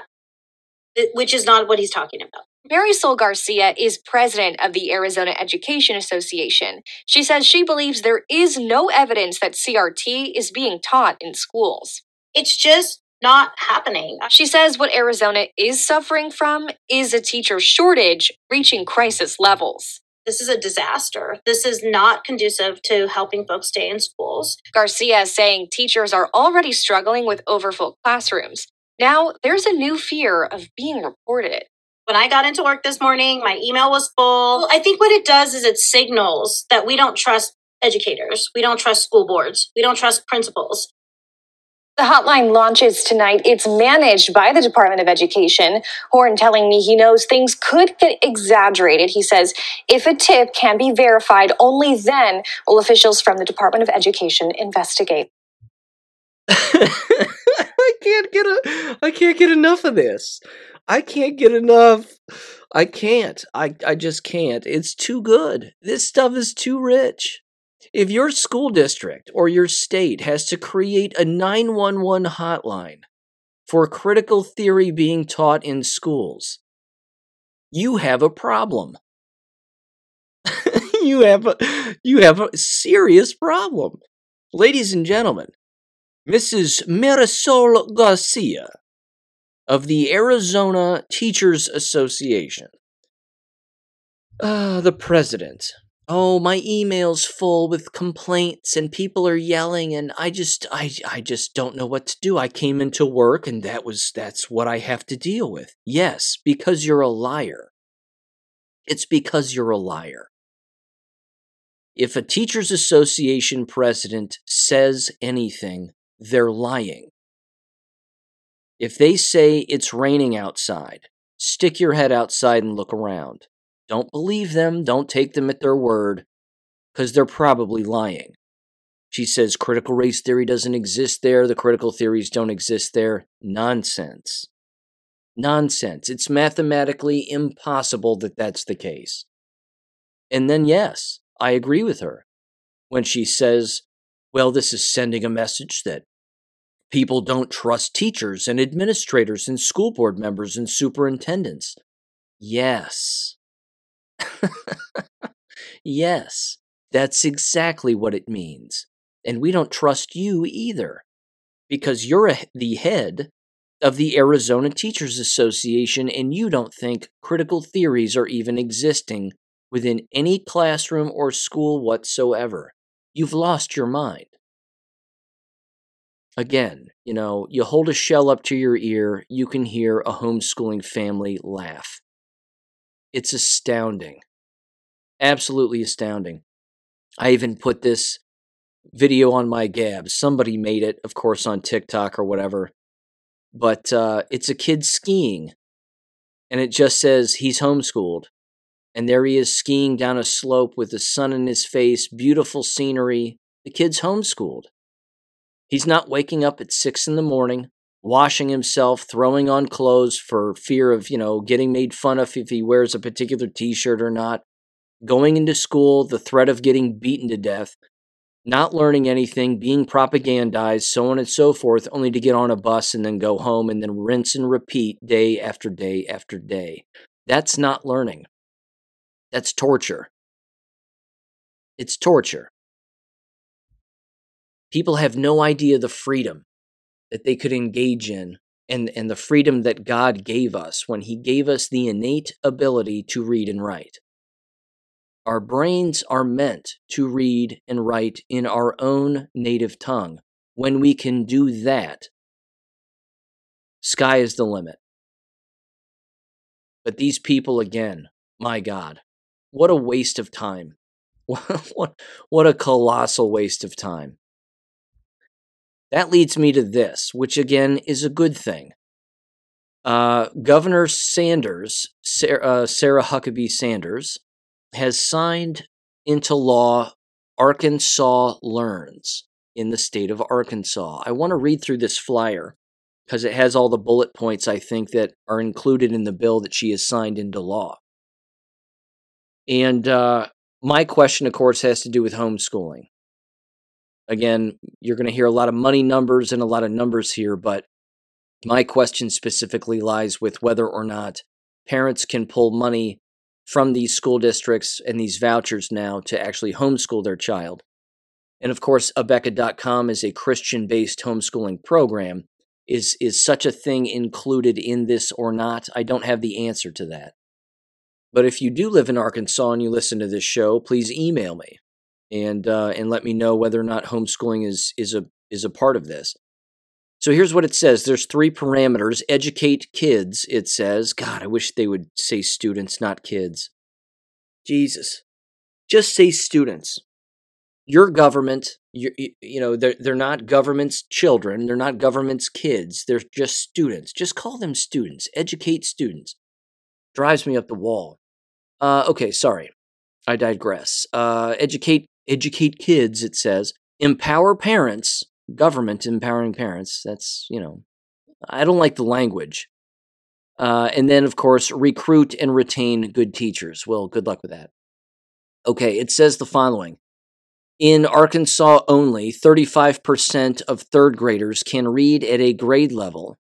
which is not what he's talking about. Marisol Garcia is president of the Arizona Education Association. She says she believes there is no evidence that C R T is being taught in schools. It's just not happening. She says what Arizona is suffering from is a teacher shortage reaching crisis levels. This is a disaster. This is not conducive to helping folks stay in schools. Garcia is saying teachers are already struggling with overfull classrooms. Now there's a new fear of being reported. When I got into work this morning, my email was full. I think what it does is it signals that we don't trust educators. We don't trust school boards. We don't trust principals. The hotline launches tonight. It's managed by the Department of Education. Horn telling me he knows things could get exaggerated. He says if a tip can be verified, only then will officials from the Department of Education investigate. I can't get a, I can't get enough of this. I can't get enough. I can't. I, I just can't. It's too good. This stuff is too rich. If your school district or your state has to create a nine one one hotline for critical theory being taught in schools, you have a problem. You have a, you have a serious problem. Ladies and gentlemen, Missus Marisol Garcia of the Arizona Teachers Association. Uh, the president. Oh, my email's full with complaints and people are yelling and I just I I just don't know what to do. I came into work and that was that's what I have to deal with. Yes, because you're a liar. It's because you're a liar. If a teachers association president says anything, they're lying. If they say it's raining outside, stick your head outside and look around. Don't believe them. Don't take them at their word, because they're probably lying. She says critical race theory doesn't exist there. The critical theories don't exist there. Nonsense. Nonsense. It's mathematically impossible that that's the case. And then, yes, I agree with her when she says, well, this is sending a message that people don't trust teachers and administrators and school board members and superintendents. Yes. Yes, that's exactly what it means. And we don't trust you either, because you're a, the head of the Arizona Teachers Association and you don't think critical theories are even existing within any classroom or school whatsoever. You've lost your mind. Again, you know, you hold a shell up to your ear, you can hear a homeschooling family laugh. It's astounding. Absolutely astounding. I even put this video on my Gab. Somebody made it, of course, on TikTok or whatever. But uh, it's a kid skiing, and it just says he's homeschooled. And there he is skiing down a slope with the sun in his face, beautiful scenery. The kid's homeschooled. He's not waking up at six in the morning, washing himself, throwing on clothes for fear of, you know, getting made fun of if he wears a particular t-shirt or not, going into school, the threat of getting beaten to death, not learning anything, being propagandized, so on and so forth, only to get on a bus and then go home and then rinse and repeat day after day after day. That's not learning. That's torture. It's torture. People have no idea the freedom that they could engage in and, and the freedom that God gave us when he gave us the innate ability to read and write. Our brains are meant to read and write in our own native tongue. When we can do that, sky is the limit. But these people, again, my God, what a waste of time. What, what a colossal waste of time. That leads me to this, which again is a good thing. Uh, Governor Sanders, Sarah, uh, Sarah Huckabee Sanders, has signed into law Arkansas Learns in the state of Arkansas. I want to read through this flyer because it has all the bullet points, I think, that are included in the bill that she has signed into law. And uh, my question, of course, has to do with homeschooling. Again, you're going to hear a lot of money numbers and a lot of numbers here, but My question specifically lies with whether or not parents can pull money from these school districts and these vouchers now to actually homeschool their child. And of course, Abeka dot com is a Christian-based homeschooling program. Is is such a thing included in this or not? I don't have the answer to that. But if you do live in Arkansas and you listen to this show, please email me and uh, and let me know whether or not homeschooling is is a is a part of this. So here's what it says. There's three parameters. Educate kids, it says. God, I wish they would say students, not kids. Jesus. Just say students. Your government, you, you know, they're, they're not government's children. They're not government's kids. They're just students. Just call them students. Educate students. Drives me up the wall. Uh, okay, sorry. I digress. Uh, educate, educate kids, it says. Empower parents. Government empowering parents. That's, you know, I don't like the language. Uh, and then, of course, recruit and retain good teachers. Well, good luck with that. Okay, it says the following. In Arkansas only, thirty-five percent of third graders can read at a grade level,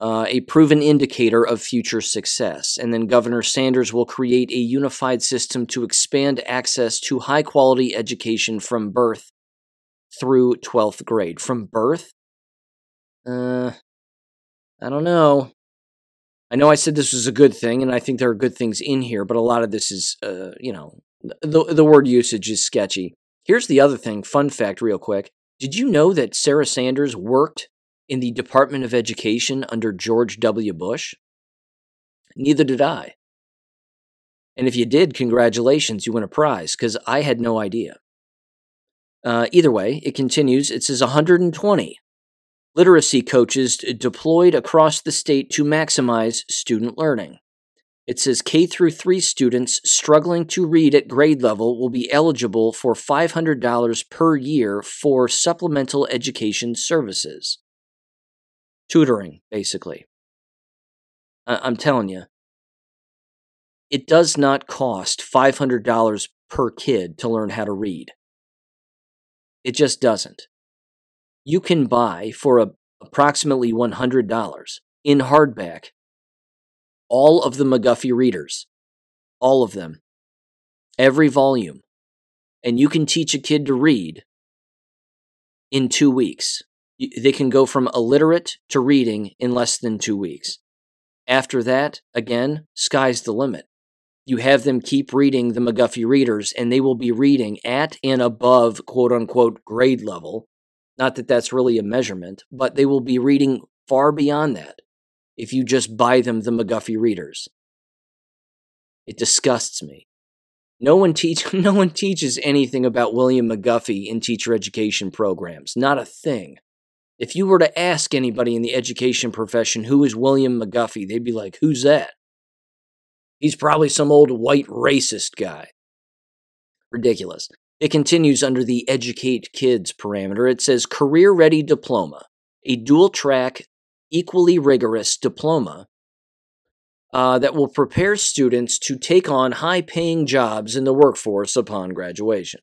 uh, a proven indicator of future success. And then Governor Sanders will create a unified system to expand access to high-quality education from birth through twelfth grade. From birth? Uh, I don't know. I know I said this was a good thing, and I think there are good things in here, but a lot of this is, uh, you know, the the word usage is sketchy. Here's the other thing, fun fact real quick. Did you know that Sarah Sanders worked in the Department of Education under George W. Bush? Neither did I. And if you did, congratulations, you win a prize, because I had no idea. Uh, either way, it continues. It says one hundred twenty literacy coaches deployed across the state to maximize student learning. It says K through three students struggling to read at grade level will be eligible for five hundred dollars per year for supplemental education services. Tutoring, basically. I- I'm telling you, it does not cost five hundred dollars per kid to learn how to read. It just doesn't. You can buy for a, approximately one hundred dollars in hardback all of the McGuffey readers, all of them, every volume, and you can teach a kid to read in two weeks. They can go from illiterate to reading in less than two weeks. After that, again, sky's the limit. You have them keep reading the McGuffey readers, and they will be reading at and above, quote-unquote, grade level. Not that that's really a measurement, but they will be reading far beyond that if you just buy them the McGuffey readers. It disgusts me. No one teach, no one teaches anything about William McGuffey in teacher education programs. Not a thing. If you were to ask anybody in the education profession, who is William McGuffey, they'd be like, who's that? He's probably some old white racist guy. Ridiculous. It continues under the educate kids parameter. It says career-ready diploma, a dual-track, equally rigorous diploma uh, that will prepare students to take on high-paying jobs in the workforce upon graduation.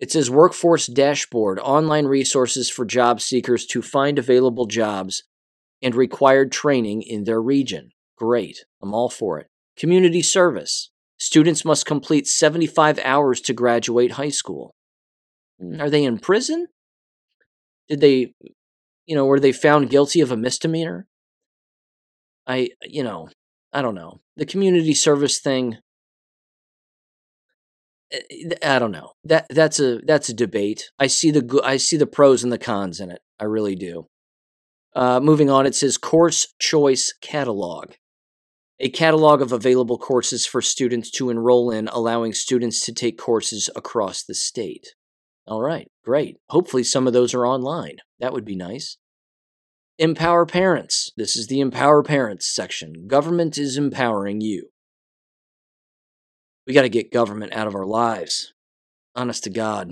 It says workforce dashboard, online resources for job seekers to find available jobs and required training in their region. Great. I'm all for it. Community service. Students must complete seventy-five hours to graduate high school. Are they in prison? Did they, you know, were they found guilty of a misdemeanor? I, you know, I don't know. The community service thing, I don't know. That that's a that's a debate. I see the I see the pros and the cons in it. I really do. Uh, moving on, it says course choice catalog. A catalog of available courses for students to enroll in, allowing students to take courses across the state. All right, great. Hopefully some of those are online. That would be nice. Empower parents. This is the empower parents section. Government is empowering you. We got to get government out of our lives. Honest to God.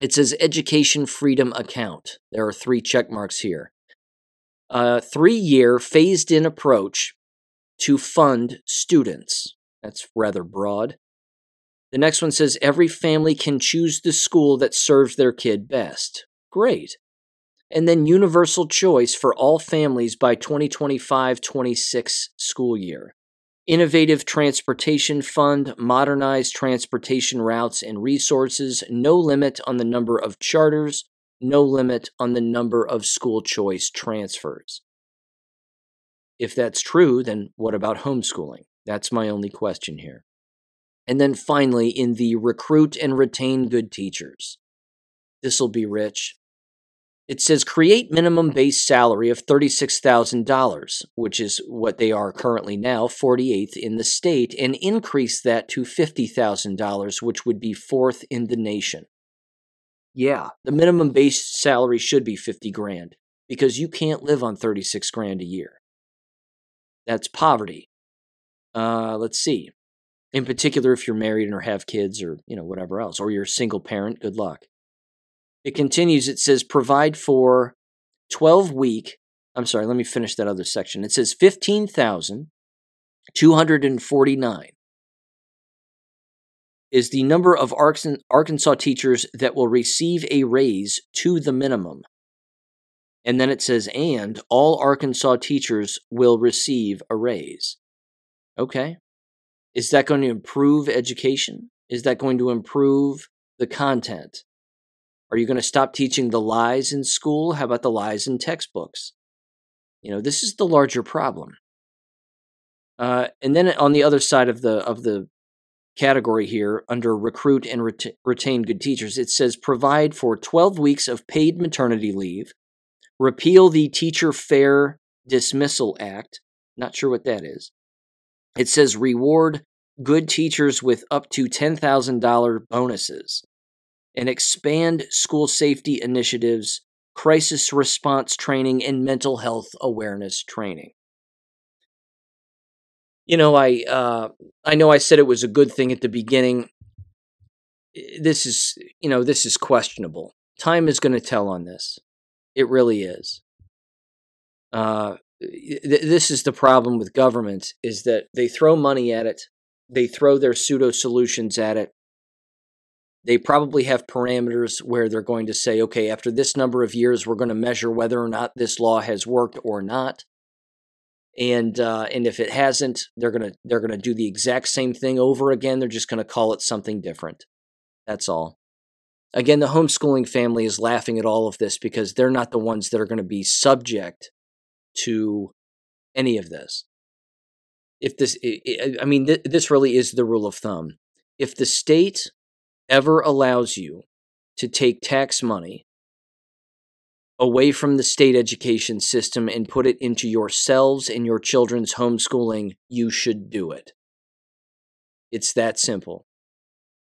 It says education freedom account. There are three check marks here. Uh, three-year phased-in approach to fund students. That's rather broad. The next one says every family can choose the school that serves their kid best. Great. and then universal choice for all families by twenty twenty-five twenty-six school year. Innovative transportation fund, modernized transportation routes and resources, no limit on the number of charters, no limit on the number of school choice transfers. If that's true, then what about homeschooling? That's my only question here. And then finally, in the recruit and retain good teachers. This'll be rich. It says create minimum base salary of thirty-six thousand dollars, which is what they are currently now, forty-eighth in the state, and increase that to fifty thousand dollars, which would be fourth in the nation. Yeah, the minimum base salary should be fifty grand because you can't live on thirty-six grand a year. That's poverty. Uh, let's see. In particular, if you're married or have kids or, you know, whatever else, or you're a single parent, good luck. It continues, it says provide for twelve-week, I'm sorry, let me finish that other section. It says fifteen thousand two hundred forty-nine is the number of Arkansas teachers that will receive a raise to the minimum. And then it says, and all Arkansas teachers will receive a raise. Okay. Is that going to improve education? Is that going to improve the content? Are you going to stop teaching the lies in school? How about the lies in textbooks? You know, this is the larger problem. Uh, and then on the other side of the of the category here, under recruit and ret- retain good teachers, it says provide for twelve weeks of paid maternity leave, repeal the Teacher Fair Dismissal Act. Not sure what that is. It says reward good teachers with up to ten thousand dollars bonuses, and expand school safety initiatives, crisis response training, and mental health awareness training. You know, I uh, I know I said it was a good thing at the beginning. This is, you know, this is questionable. Time is going to tell on this. It really is. Uh, th- this is the problem with government, is that they throw money at it. They throw their pseudo solutions at it. They probably have parameters where they're going to say, okay, after this number of years, we're going to measure whether or not this law has worked or not. And uh, and if it hasn't, they're gonna they're gonna do the exact same thing over again. They're just gonna call it something different. That's all. Again, the homeschooling family is laughing at all of this because they're not the ones that are going to be subject to any of this. If this, I mean, this really is the rule of thumb. If the state ever allows you to take tax money away from the state education system and put it into yourselves and your children's homeschooling, you should do it. It's that simple.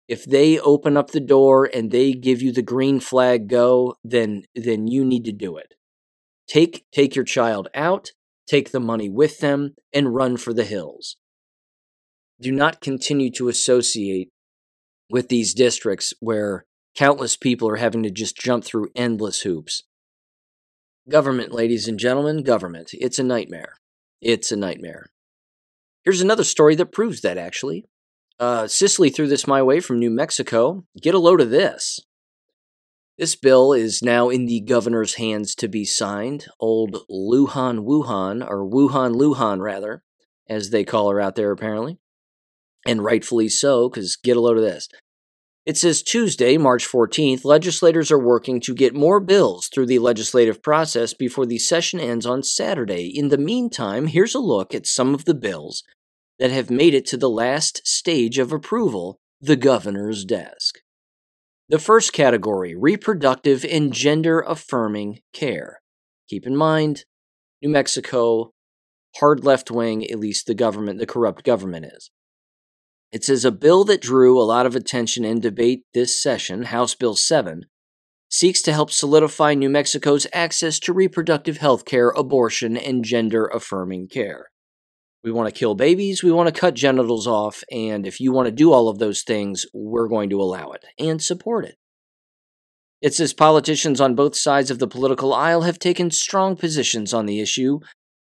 If they open up the door and they give you the green flag go, then then you need to do it. Take take your child out, take the money with them, and run for the hills. Do not continue to associate with these districts where countless people are having to just jump through endless hoops. Government, ladies and gentlemen, government. It's a nightmare. It's a nightmare. Here's another story that proves that, actually. Uh, Cicely threw this my way from New Mexico. Get a load of this. This bill is now in the governor's hands to be signed. Old Lujan Wuhan, or Wuhan Lujan, rather, as they call her out there, apparently. And rightfully so, because get a load of this. It says Tuesday, March fourteenth, legislators are working to get more bills through the legislative process before the session ends on Saturday. In the meantime, here's a look at some of the bills that have made it to the last stage of approval, the governor's desk. The first category, reproductive and gender-affirming care. Keep in mind, New Mexico, hard left-wing, at least the government, the corrupt government is. It says a bill that drew a lot of attention and debate this session, House Bill seven, seeks to help solidify New Mexico's access to reproductive health care, abortion, and gender-affirming care. We want to kill babies, we want to cut genitals off, and if you want to do all of those things, we're going to allow it and support it. It says politicians on both sides of the political aisle have taken strong positions on the issue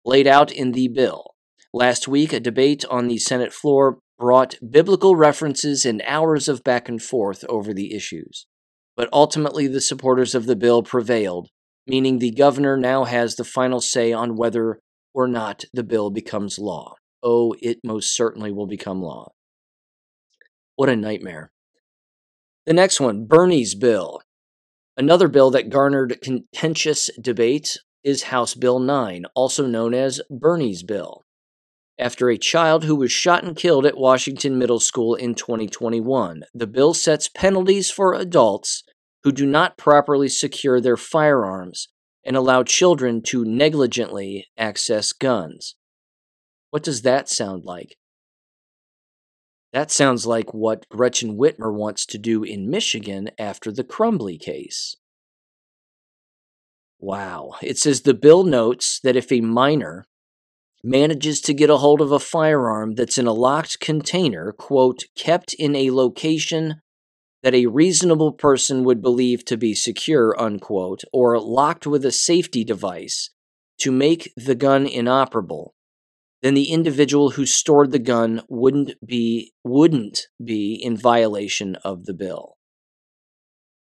laid out in the bill. Last week, a debate on the Senate floor brought biblical references and hours of back and forth over the issues. But ultimately, the supporters of the bill prevailed, meaning the governor now has the final say on whether or not the bill becomes law. Oh, it most certainly will become law. What a nightmare. The next one, Bernie's bill. Another bill that garnered contentious debate is House Bill nine, also known as Bernie's bill, after a child who was shot and killed at Washington Middle School in twenty twenty-one. The bill sets penalties for adults who do not properly secure their firearms and allow children to negligently access guns. What does that sound like? That sounds like what Gretchen Whitmer wants to do in Michigan after the Crumbly case. Wow. It says the bill notes that if a minor manages to get a hold of a firearm that's in a locked container, quote, kept in a location that a reasonable person would believe to be secure, unquote, or locked with a safety device to make the gun inoperable, then the individual who stored the gun wouldn't be wouldn't be in violation of the bill.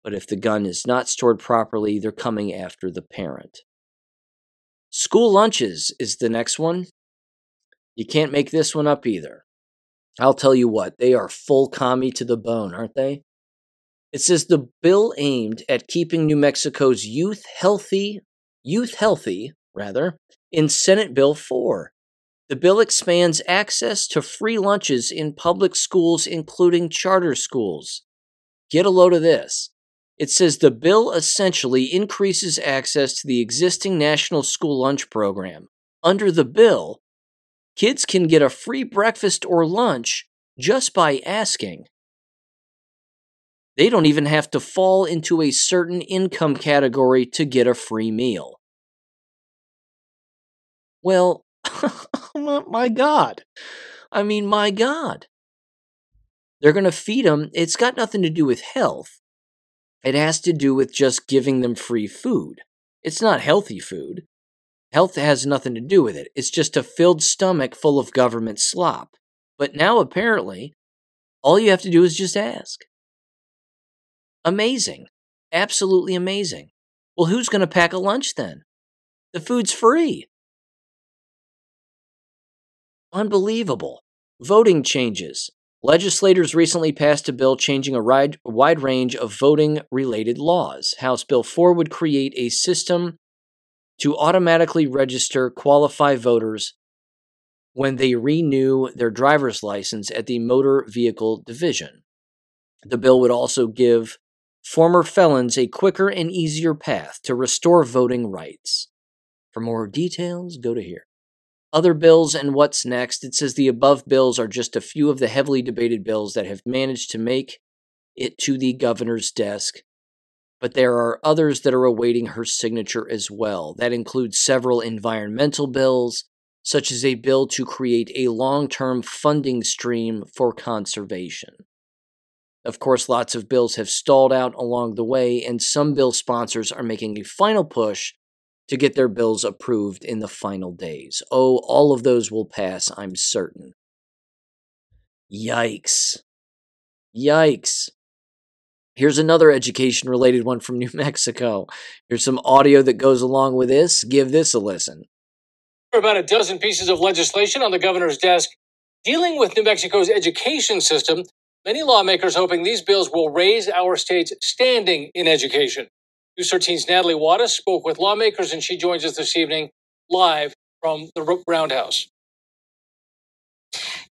But if the gun is not stored properly, they're coming after the parent. School lunches is the next one. You can't make this one up either. I'll tell you what, they are full commie to the bone, aren't they? It says the bill aimed at keeping New Mexico's youth healthy, youth healthy, rather, in Senate Bill four. The bill expands access to free lunches in public schools, including charter schools. Get a load of this. It says the bill essentially increases access to the existing national school lunch program. Under the bill, kids can get a free breakfast or lunch just by asking. They don't even have to fall into a certain income category to get a free meal. Well, my God. I mean, my God. They're going to feed them. It's got nothing to do with health. It has to do with just giving them free food. It's not healthy food. Health has nothing to do with it. It's just a filled stomach full of government slop. But now, apparently, all you have to do is just ask. Amazing. Absolutely amazing. Well, who's going to pack a lunch then? The food's free. Unbelievable. Voting changes. Legislators recently passed a bill changing a wide range of voting-related laws. House Bill four would create a system to automatically register qualified voters when they renew their driver's license at the Motor Vehicle Division. The bill would also give former felons a quicker and easier path to restore voting rights. For more details, go to here. Other bills and what's next. It says the above bills are just a few of the heavily debated bills that have managed to make it to the governor's desk, but there are others that are awaiting her signature as well. That includes several environmental bills, such as a bill to create a long-term funding stream for conservation. Of course, lots of bills have stalled out along the way, and some bill sponsors are making a final push to get their bills approved in the final days. Oh, all of those will pass, I'm certain. Yikes. Yikes. Here's another education-related one from New Mexico. Here's some audio that goes along with this. Give this a listen. About a dozen pieces of legislation on the governor's desk dealing with New Mexico's education system. Many lawmakers hoping these bills will raise our state's standing in education. News thirteen's Natalie Wattis spoke with lawmakers, and she joins us this evening live from the Roundhouse.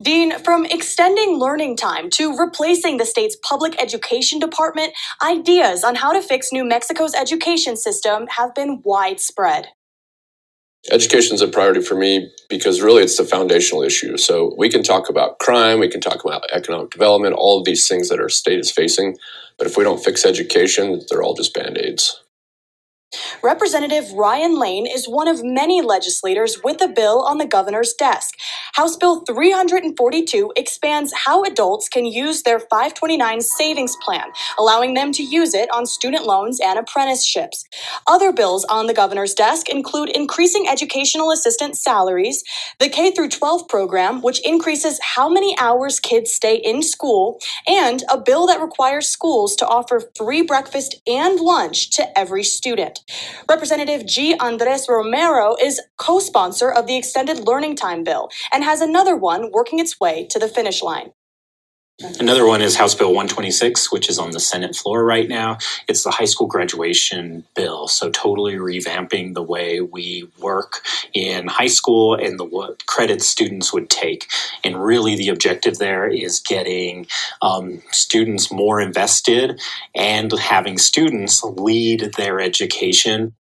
Dean, from extending learning time to replacing the state's public education department, ideas on how to fix New Mexico's education system have been widespread. Education is a priority for me because really it's the foundational issue. So we can talk about crime, we can talk about economic development, all of these things that our state is facing. But if we don't fix education, they're all just Band-Aids. Representative Ryan Lane is one of many legislators with a bill on the governor's desk. House Bill three forty-two expands how adults can use their five twenty-nine savings plan, allowing them to use it on student loans and apprenticeships. Other bills on the governor's desk include increasing educational assistant salaries, the K through twelve program, which increases how many hours kids stay in school, and a bill that requires schools to offer free breakfast and lunch to every student. Project. Representative G. Andres Romero is co-sponsor of the extended learning time bill and has another one working its way to the finish line. Another one is House Bill one twenty-six, which is on the Senate floor right now. It's the high school graduation bill, so totally revamping the way we work in high school and the what credits students would take. And really the objective there is getting um, students more invested and having students lead their education.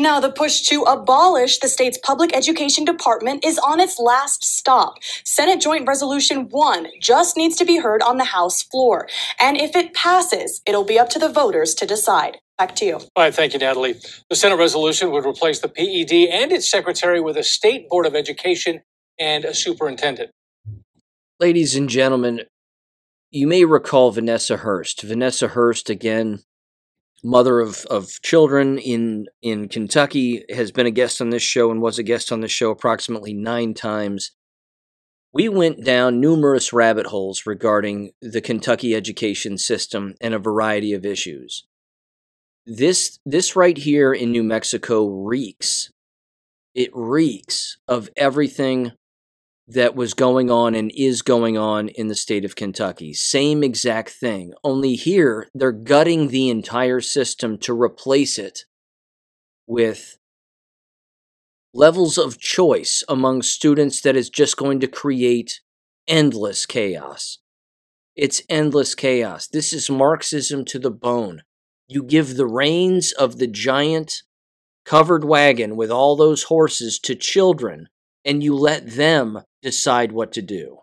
Now, the push to abolish the state's public education department is on its last stop. Senate Joint Resolution one just needs to be heard on the House floor. And if it passes, it'll be up to the voters to decide. Back to you. All right. Thank you, Natalie. The Senate resolution would replace the P E D and its secretary with a state board of education and a superintendent. Ladies and gentlemen, you may recall Vanessa Hurst. Vanessa Hurst, again, mother of, of children in in Kentucky, has been a guest on this show and was a guest on this show approximately nine times. We went down numerous rabbit holes regarding the Kentucky education system and a variety of issues. This this right here in New Mexico reeks. It reeks of everything that was going on and is going on in the state of Kentucky. Same exact thing, only here they're gutting the entire system to replace it with levels of choice among students that is just going to create endless chaos. It's endless chaos. This is Marxism to the bone. You give the reins of the giant covered wagon with all those horses to children, and you let them decide what to do.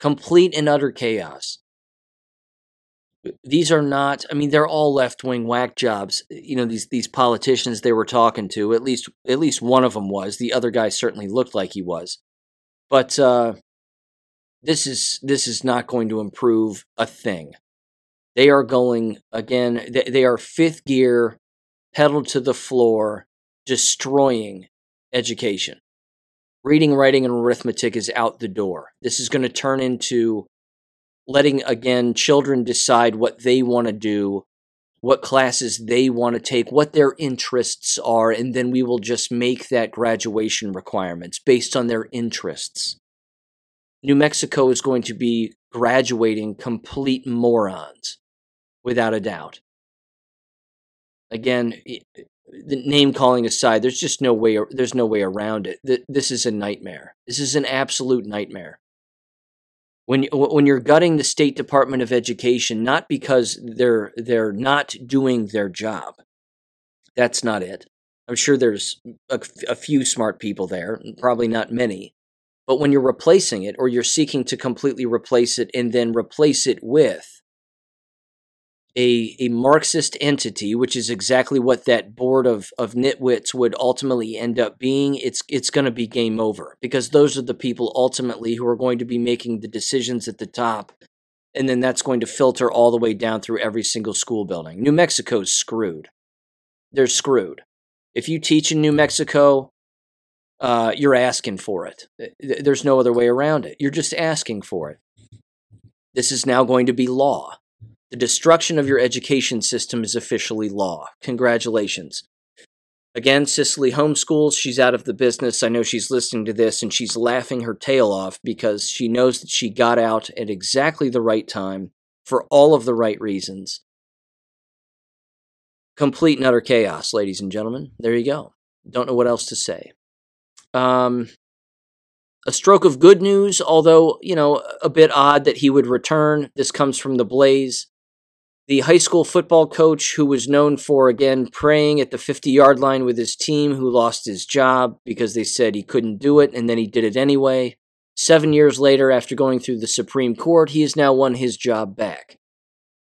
Complete and utter chaos. These are not, I mean, they're all left-wing whack jobs. You know, these these politicians they were talking to, at least at least one of them was. The other guy certainly looked like he was. But uh, this is this is not going to improve a thing. They are going, again, they, they are fifth gear, pedal to the floor, destroying education. Reading, writing, and arithmetic is out the door. This is going to turn into letting, again, children decide what they want to do, what classes they want to take, what their interests are, and then we will just make that graduation requirements based on their interests. New Mexico is going to be graduating complete morons, without a doubt. Again, it, the name calling aside, there's just no way. There's no way around it. This is a nightmare. This is an absolute nightmare. When when you're gutting the State Department of Education, not because they're they're not doing their job. That's not it. I'm sure there's a, a few smart people there, probably not many. But when you're replacing it, or you're seeking to completely replace it, and then replace it with A, a Marxist entity, which is exactly what that board of, of nitwits would ultimately end up being, it's it's going to be game over, because those are the people ultimately who are going to be making the decisions at the top, and then that's going to filter all the way down through every single school building. New Mexico's screwed. They're screwed. If you teach in New Mexico, uh, you're asking for it. There's no other way around it. You're just asking for it. This is now going to be law. The destruction of your education system is officially law. Congratulations. Again, Cicely homeschools. She's out of the business. I know she's listening to this, and she's laughing her tail off because she knows that she got out at exactly the right time for all of the right reasons. Complete and utter chaos, ladies and gentlemen. There you go. Don't know what else to say. Um... A stroke of good news, although, you know, a bit odd that he would return. This comes from the Blaze. The high school football coach who was known for, again, praying at the fifty-yard line with his team, who lost his job because they said he couldn't do it, and then he did it anyway. Seven years later, after going through the Supreme Court, he has now won his job back.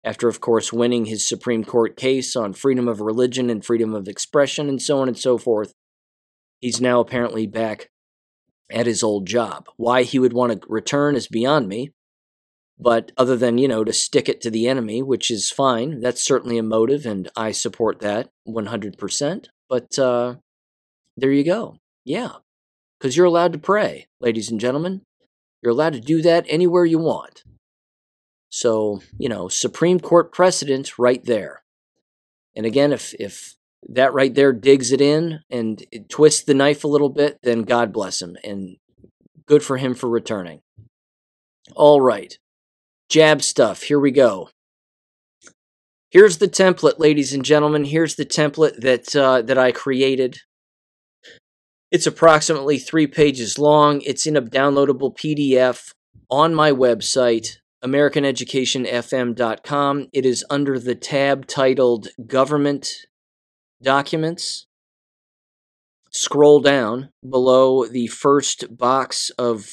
After, of course, winning his Supreme Court case on freedom of religion and freedom of expression and so on and so forth, he's now apparently back at his old job. Why he would want to return is beyond me, but other than, you know, to stick it to the enemy, which is fine, that's certainly a motive, and I support that one hundred percent, but uh, there you go. Yeah, because you're allowed to pray, ladies and gentlemen. You're allowed to do that anywhere you want. So, you know, Supreme Court precedent right there. And again, if if that right there digs it in and it twists the knife a little bit, then God bless him, and good for him for returning. All right, jab stuff. Here we go. Here's the template, ladies and gentlemen. Here's the template that uh, that I created. It's approximately three pages long. It's in a downloadable P D F on my website, American Education F M dot com. It is under the tab titled Government Documents. Scroll down below the first box of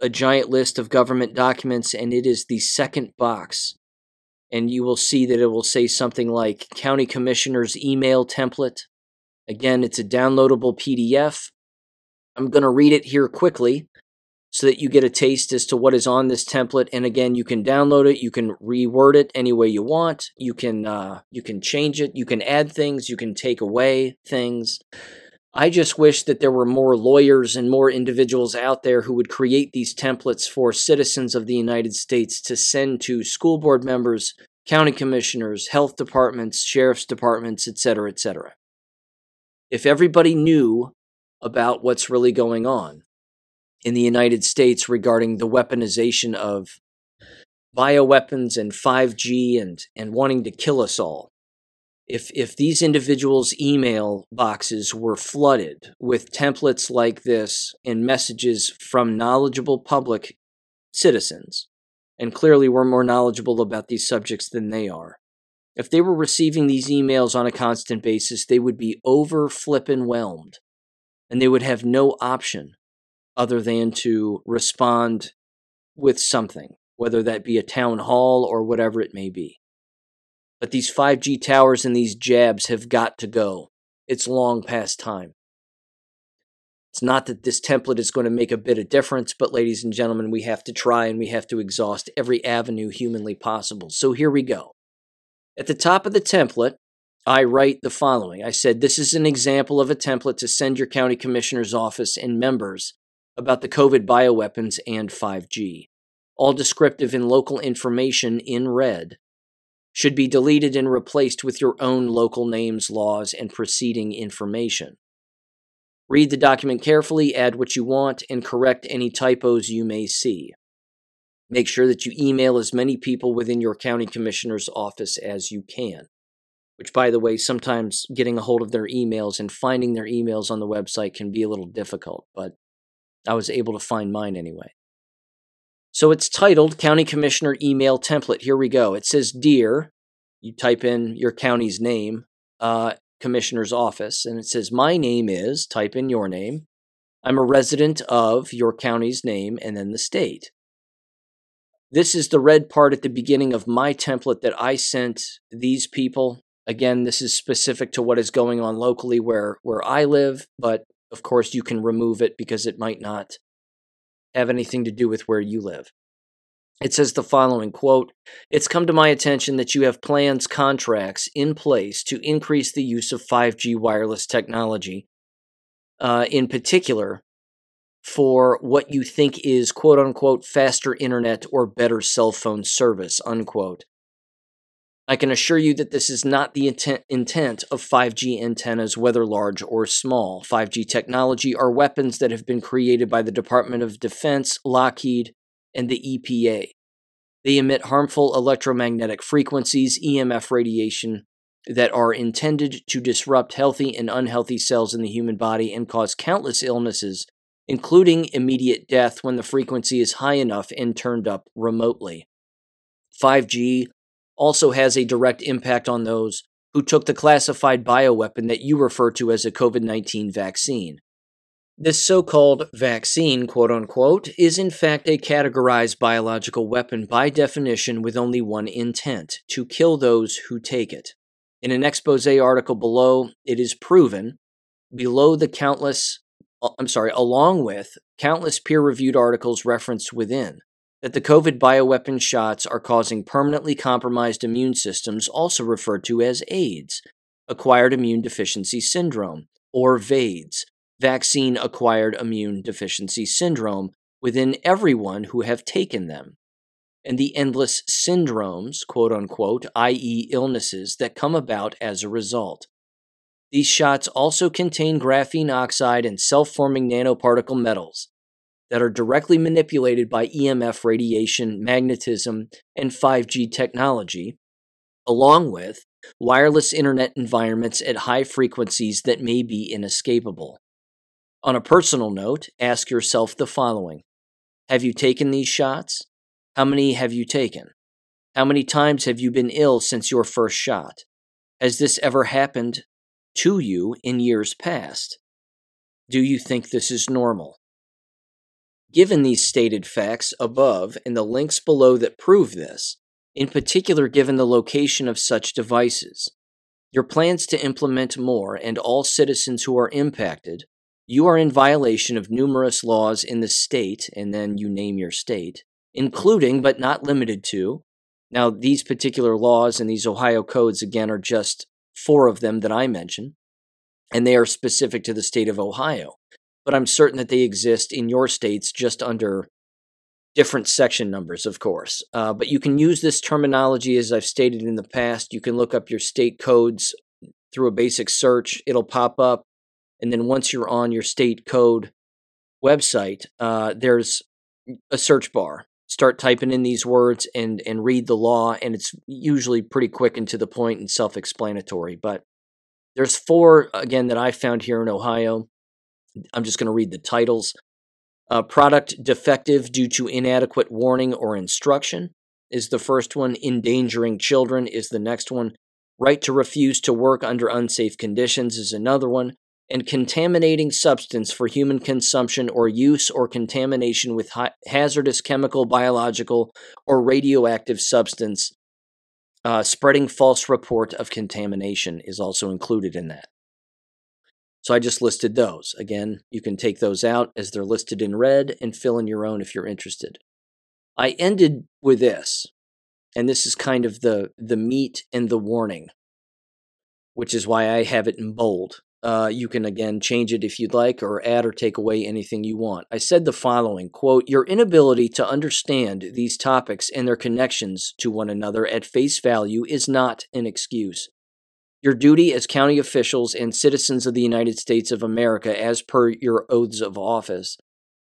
a giant list of government documents, and it is the second box. And you will see that it will say something like County Commissioner's Email Template. Again, it's a downloadable P D F. I'm going to read it here quickly so that you get a taste as to what is on this template. And again, you can download it, you can reword it any way you want, you can uh, you can change it, you can add things, you can take away things. I just wish that there were more lawyers and more individuals out there who would create these templates for citizens of the United States to send to school board members, county commissioners, health departments, sheriff's departments, et cetera, et cetera. If everybody knew about what's really going on in the United States regarding the weaponization of bioweapons and five G and, and wanting to kill us all, if if these individuals' email boxes were flooded with templates like this and messages from knowledgeable public citizens, and clearly we're more knowledgeable about these subjects than they are, if they were receiving these emails on a constant basis, they would be over-flippin'-whelmed, and they would have no option other than to respond with something, whether that be a town hall or whatever it may be. But these five G towers and these jabs have got to go. It's long past time. It's not that this template is going to make a bit of difference, but ladies and gentlemen, we have to try and we have to exhaust every avenue humanly possible. So here we go. At the top of the template, I write the following. I said, this is an example of a template to send your county commissioner's office and members about the COVID bioweapons and five G. All descriptive and local information in red should be deleted and replaced with your own local names, laws, and preceding information. Read the document carefully, add what you want, and correct any typos you may see. Make sure that you email as many people within your county commissioner's office as you can, which, by the way, sometimes getting a hold of their emails and finding their emails on the website can be a little difficult, but I was able to find mine anyway. So it's titled County Commissioner Email Template. Here we go. It says, Dear, you type in your county's name, uh, commissioner's office, and it says, My name is, type in your name. I'm a resident of your county's name and then the state. This is the red part at the beginning of my template that I sent these people. Again, this is specific to what is going on locally where, where I live, but of course you can remove it because it might not have anything to do with where you live. It says the following, quote, It's come to my attention that you have plans, contracts in place to increase the use of five G wireless technology, uh, in particular for what you think is, quote unquote, faster internet or better cell phone service, unquote. I can assure you that this is not the intent, intent of five G antennas, whether large or small. five G technology are weapons that have been created by the Department of Defense, Lockheed, and the E P A. They emit harmful electromagnetic frequencies, E M F radiation, that are intended to disrupt healthy and unhealthy cells in the human body and cause countless illnesses, including immediate death when the frequency is high enough and turned up remotely. five G also has a direct impact on those who took the classified bioweapon that you refer to as a COVID nineteen vaccine. This so-called vaccine, quote-unquote, is in fact a categorized biological weapon by definition with only one intent, to kill those who take it. In an expose article below, it is proven, below the countless, I'm sorry, along with countless peer-reviewed articles referenced within, that the COVID bioweapon shots are causing permanently compromised immune systems, also referred to as AIDS, Acquired Immune Deficiency Syndrome, or VADS, Vaccine Acquired Immune Deficiency Syndrome, within everyone who have taken them. and the endless syndromes, quote unquote, that is illnesses that come about as a result. These shots also contain graphene oxide and self-forming nanoparticle metals that are directly manipulated by E M F radiation, magnetism, and five G technology, along with wireless internet environments at high frequencies that may be inescapable. On a personal note, ask yourself the following. Have you taken these shots? How many have you taken? How many times have you been ill since your first shot? Has this ever happened to you in years past? Do you think this is normal? Given these stated facts above and the links below that prove this, in particular given the location of such devices, your plans to implement more and all citizens who are impacted, you are in violation of numerous laws in the state, and then you name your state, including but not limited to, now these particular laws and these Ohio codes again are just four of them that I mention, and they are specific to the state of Ohio. But I'm certain that they exist in your states just under different section numbers, of course. Uh, but you can use this terminology as I've stated in the past. You can look up your state codes through a basic search. It'll pop up. And then once you're on your state code website, uh, there's a search bar. Start typing in these words and, and read the law. And it's usually pretty quick and to the point and self-explanatory. But there's four, again, that I found here in Ohio. I'm just going to read the titles. Uh, product defective due to inadequate warning or instruction is the first one. Endangering children is the next one. Right to refuse to work under unsafe conditions is another one. And contaminating substance for human consumption or use or contamination with ha- hazardous chemical, biological, or radioactive substance. Uh, spreading false report of contamination is also included in that. So I just listed those. Again, you can take those out as they're listed in red and fill in your own if you're interested. I ended with this, and this is kind of the, the meat and the warning, which is why I have it in bold. Uh, you can, again, change it if you'd like or add or take away anything you want. I said the following, quote, "Your inability to understand these topics and their connections to one another at face value is not an excuse. Your duty as county officials and citizens of the United States of America, as per your oaths of office,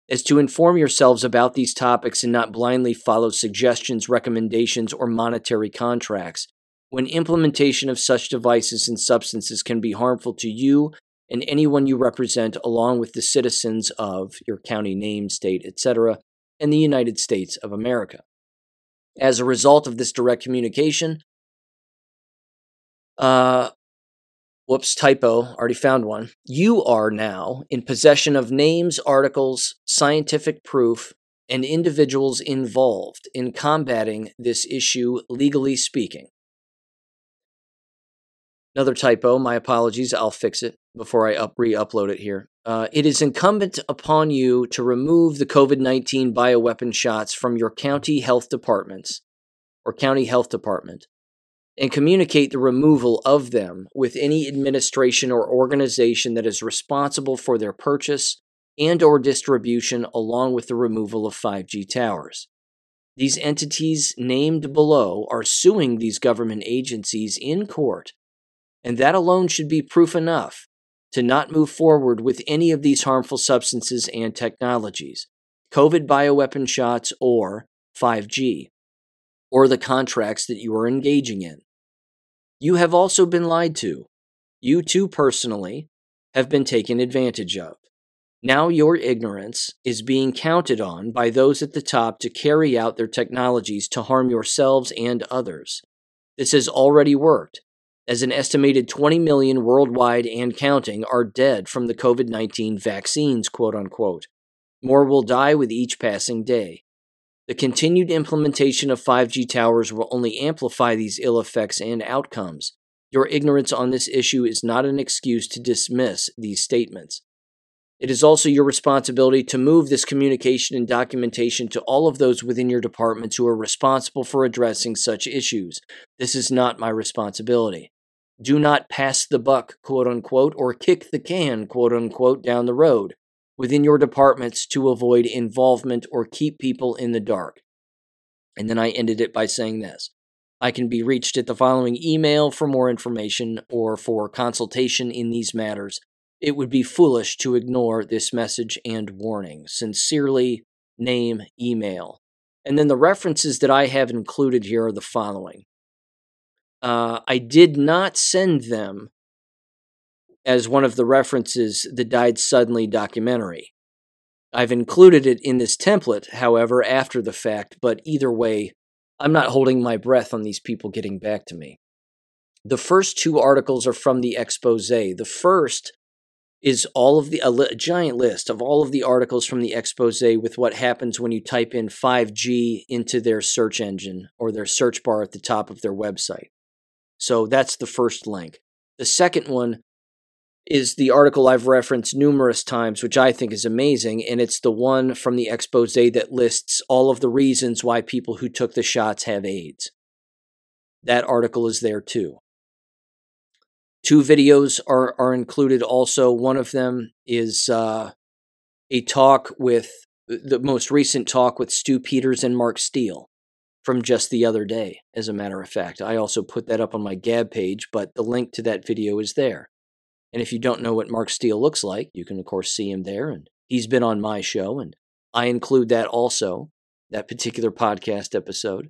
is to inform yourselves about these topics and not blindly follow suggestions, recommendations, or monetary contracts, when implementation of such devices and substances can be harmful to you and anyone you represent, along with the citizens of your county, name, state, et cetera, and the United States of America. As a result of this direct communication," Uh, whoops, typo, already found one. "You are now in possession of names, articles, scientific proof, and individuals involved in combating this issue, legally speaking." Another typo, my apologies, I'll fix it before I up, re-upload it here. Uh, "it is incumbent upon you to remove the COVID nineteen bioweapon shots from your county health departments, or county health department, and communicate the removal of them with any administration or organization that is responsible for their purchase and or distribution, along with the removal of five G towers. These entities named below are suing these government agencies in court, and that alone should be proof enough to not move forward with any of these harmful substances and technologies, COVID bioweapon shots or five G, or the contracts that you are engaging in. You have also been lied to. You too personally have been taken advantage of. Now your ignorance is being counted on by those at the top to carry out their technologies to harm yourselves and others. This has already worked, as an estimated twenty million worldwide and counting are dead from the COVID nineteen vaccines, quote unquote. More will die with each passing day. The continued implementation of five G towers will only amplify these ill effects and outcomes. Your ignorance on this issue is not an excuse to dismiss these statements. It is also your responsibility to move this communication and documentation to all of those within your departments who are responsible for addressing such issues. This is not my responsibility. Do not pass the buck, quote unquote, or kick the can, quote unquote, down the road within your departments to avoid involvement or keep people in the dark. And then I ended it by saying this: I can be reached at the following email for more information or for consultation in these matters. It would be foolish to ignore this message and warning. Sincerely, name, email. And then the references that I have included here are the following. Uh, I did not send them as one of the references, the Died Suddenly documentary. I've included it in this template, however, after the fact, but either way, I'm not holding my breath on these people getting back to me. The first two articles are from the expose. The first is all of the a, li- a giant list of all of the articles from the expose with what happens when you type in five G into their search engine or their search bar at the top of their website. So that's the first link. The second one is the article I've referenced numerous times, which I think is amazing, and it's the one from the expose that lists all of the reasons why people who took the shots have AIDS. That article is there too. Two videos are, are included also. One of them is uh, a talk with, the most recent talk with Stu Peters and Mark Steele from just the other day, as a matter of fact. I also put that up on my Gab page, but the link to that video is there. And if you don't know what Mark Steele looks like, you can, of course, see him there. And he's been on my show, and I include that also, that particular podcast episode.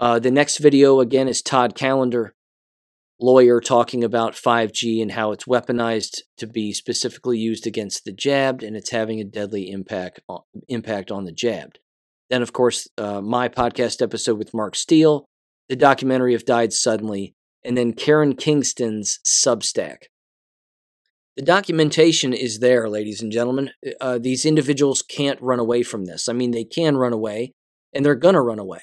Uh, the next video, again, is Todd Callender, lawyer, talking about five G and how it's weaponized to be specifically used against the jabbed, and it's having a deadly impact on, impact on the jabbed. Then, of course, uh, my podcast episode with Mark Steele, the documentary of Died Suddenly, and then Karen Kingston's Substack. The documentation is there, ladies and gentlemen. Uh, these individuals can't run away from this. I mean, they can run away, and they're going to run away.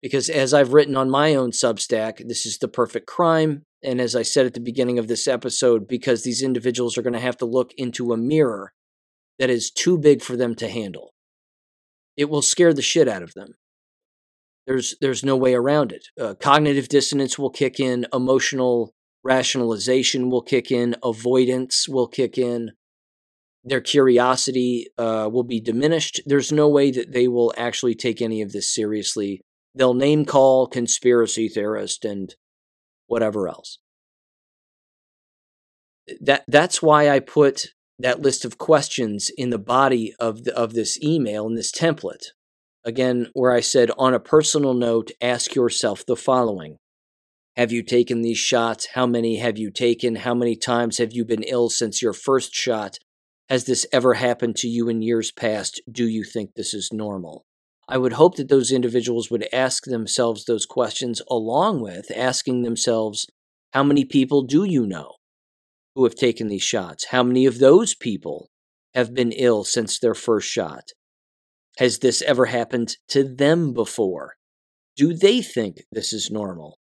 Because as I've written on my own Substack, this is the perfect crime. And as I said at the beginning of this episode, because these individuals are going to have to look into a mirror that is too big for them to handle. It will scare the shit out of them. There's, there's no way around it. Uh, cognitive dissonance will kick in, emotional rationalization will kick in, avoidance will kick in, their curiosity uh, will be diminished. There's no way that they will actually take any of this seriously. They'll name call conspiracy theorist and whatever else. That That's why I put that list of questions in the body of the, of this email, in this template. Again, where I said, on a personal note, ask yourself the following. Have you taken these shots? How many have you taken? How many times have you been ill since your first shot? Has this ever happened to you in years past? Do you think this is normal? I would hope that those individuals would ask themselves those questions, along with asking themselves, how many people do you know who have taken these shots? How many of those people have been ill since their first shot? Has this ever happened to them before? Do they think this is normal?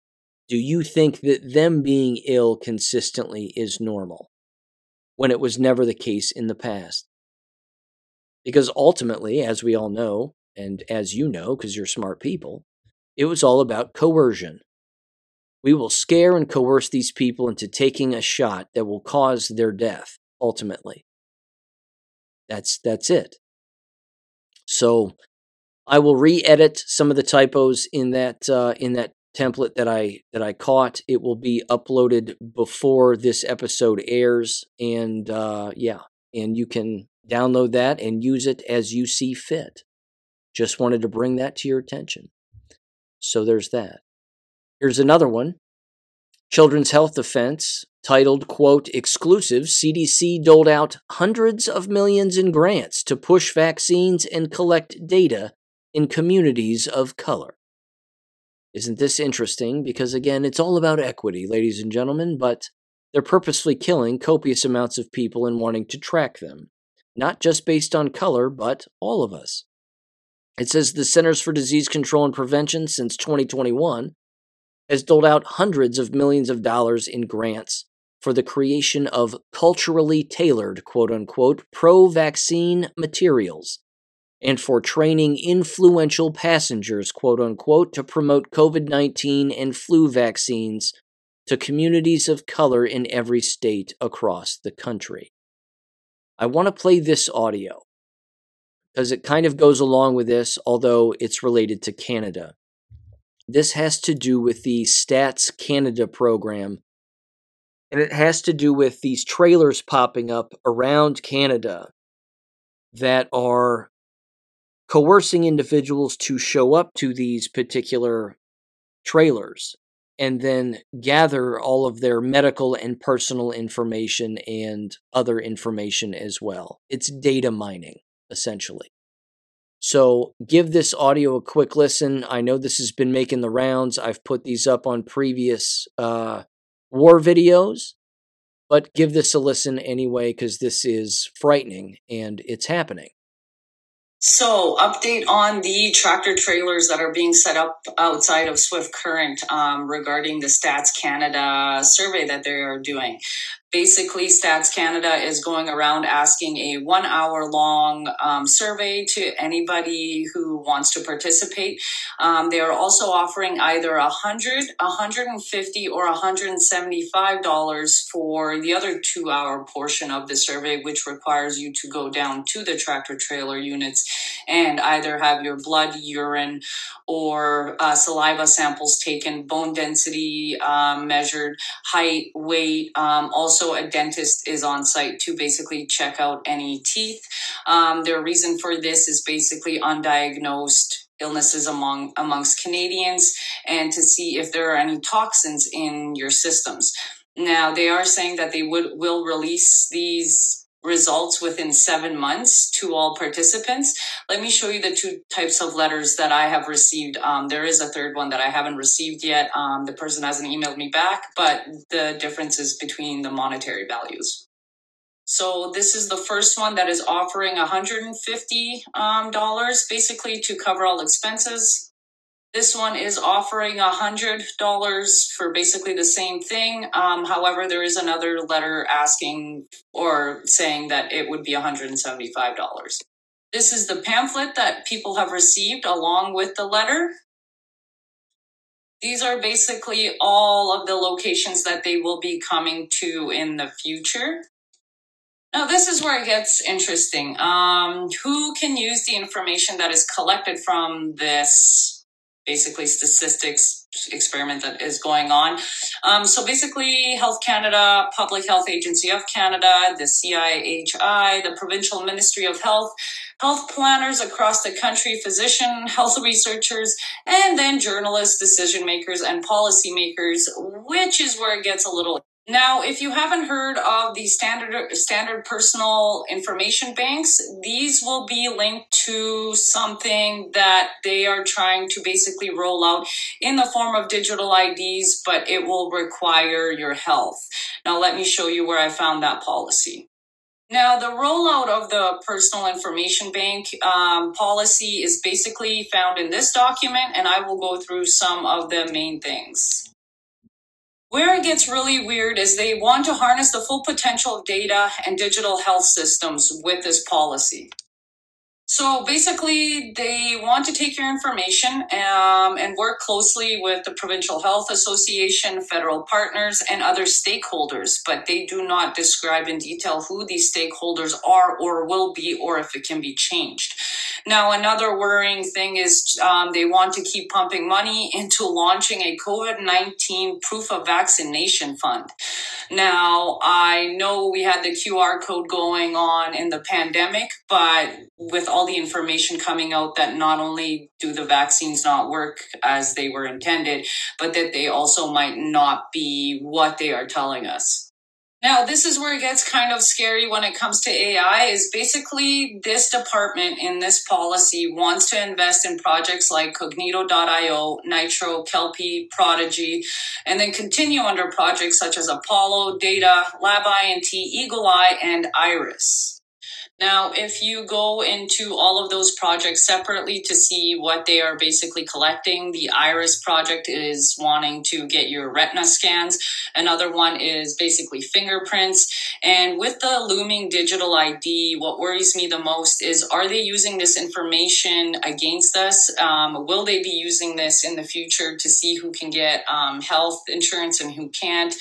Do you think that them being ill consistently is normal, when it was never the case in the past? Because ultimately, as we all know, and as you know, because you're smart people, it was all about coercion. We will scare and coerce these people into taking a shot that will cause their death, ultimately. That's, that's it. So I will re-edit some of the typos in that uh, in that. template that I that I caught. It will be uploaded before this episode airs, and uh, yeah, and you can download that and use it as you see fit. Just wanted to bring that to your attention. So there's that. Here's another one. Children's Health Defense, titled, quote, exclusive, C D C doled out hundreds of millions in grants to push vaccines and collect data in communities of color. Isn't this interesting? Because again, it's all about equity, ladies and gentlemen, but they're purposefully killing copious amounts of people and wanting to track them. Not just based on color, but all of us. It says the Centers for Disease Control and Prevention since twenty twenty-one has doled out hundreds of millions of dollars in grants for the creation of culturally tailored, quote-unquote, pro-vaccine materials, and for training influential passengers, quote-unquote, to promote COVID nineteen and flu vaccines to communities of color in every state across the country. I want to play this audio because it kind of goes along with this, although it's related to Canada. This has to do with the Stats Canada program, and it has to do with these trailers popping up around Canada that are coercing individuals to show up to these particular trailers and then gather all of their medical and personal information and other information as well. It's data mining, essentially. So give this audio a quick listen. I know this has been making the rounds. I've put these up on previous uh, war videos, but give this a listen anyway, because this is frightening and it's happening. So, update on the tractor trailers that are being set up outside of Swift Current um, regarding the Stats Canada survey that they are doing. Basically, Stats Canada is going around asking a one hour long um, survey to anybody who wants to participate. Um, they are also offering either one hundred dollars, one hundred fifty dollars, or one hundred seventy-five dollars for the other two hour portion of the survey, which requires you to go down to the tractor trailer units and either have your blood, urine, or uh, saliva samples taken, bone density um, measured, height, weight. Um, also, a dentist is on site to basically check out any teeth. Um, their reason for this is basically undiagnosed illnesses among amongst Canadians and to see if there are any toxins in your systems. Now, they are saying that they would will release these results within seven months to all participants. Let me show you the two types of letters that I have received. Um, there is a third one that I haven't received yet. Um, the person hasn't emailed me back, but the differences between the monetary values. So this is the first one that is offering one hundred fifty dollars, um, dollars, basically to cover all expenses. This one is offering one hundred dollars for basically the same thing. Um, however, there is another letter asking or saying that it would be one hundred seventy-five dollars. This is the pamphlet that people have received along with the letter. These are basically all of the locations that they will be coming to in the future. Now, this is where it gets interesting. Um, who can use the information that is collected from this basically statistics experiment that is going on? Um, so basically Health Canada, Public Health Agency of Canada, the C I H I, the Provincial Ministry of Health, health planners across the country, physician, health researchers, and then journalists, decision makers, and policymakers, which is where it gets a little. Now, if you haven't heard of the standard standard personal information banks, these will be linked to something that they are trying to basically roll out in the form of digital I Ds, but it will require your health. Now, let me show you where I found that policy. Now, the rollout of the personal information bank um, policy is basically found in this document, and I will go through some of the main things. Where it gets really weird is they want to harness the full potential of data and digital health systems with this policy. So basically, they want to take your information um, and work closely with the Provincial Health Association, federal partners, and other stakeholders, but they do not describe in detail who these stakeholders are or will be or if it can be changed. Now, another worrying thing is um, they want to keep pumping money into launching a COVID nineteen proof of vaccination fund. Now, I know we had the Q R code going on in the pandemic, but with all All the information coming out that not only do the vaccines not work as they were intended, but that they also might not be what they are telling us. Now, this is where it gets kind of scary when it comes to A I, is basically this department in this policy wants to invest in projects like Cognito dot io, Nitro, Kelpie, Prodigy, and then continue under projects such as Apollo, Data, LabINT, Eagle Eye, and Iris. Now, if you go into all of those projects separately to see what they are basically collecting, the Iris project is wanting to get your retina scans. Another one is basically fingerprints. And with the looming digital I D, what worries me the most is, are they using this information against us? Um, will they be using this in the future to see who can get um, health insurance and who can't?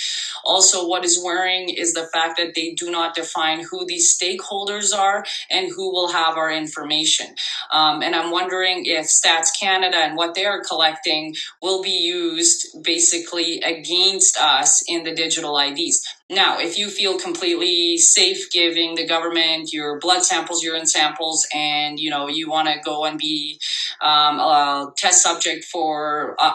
Also, what is worrying is the fact that they do not define who these stakeholders are and who will have our information. Um, and I'm wondering if Stats Canada and what they are collecting will be used basically against us in the digital I Ds. Now, if you feel completely safe giving the government your blood samples, urine samples, and, you know, you want to go and be um, a test subject for uh,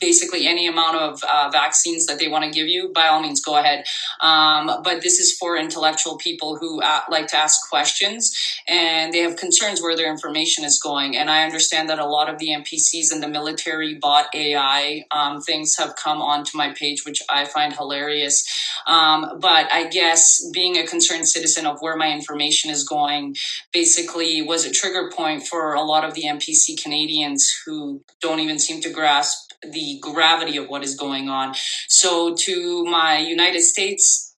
basically any amount of uh, vaccines that they want to give you, by all means, go ahead. Um, but this is for intellectual people who uh, like to ask questions, and they have concerns where their information is going. And I understand that a lot of the N P Cs and the military bot A I um, things have come onto my page, which I find hilarious. Um, Um, but I guess being a concerned citizen of where my information is going basically was a trigger point for a lot of the N P C Canadians who don't even seem to grasp the gravity of what is going on. So to my United States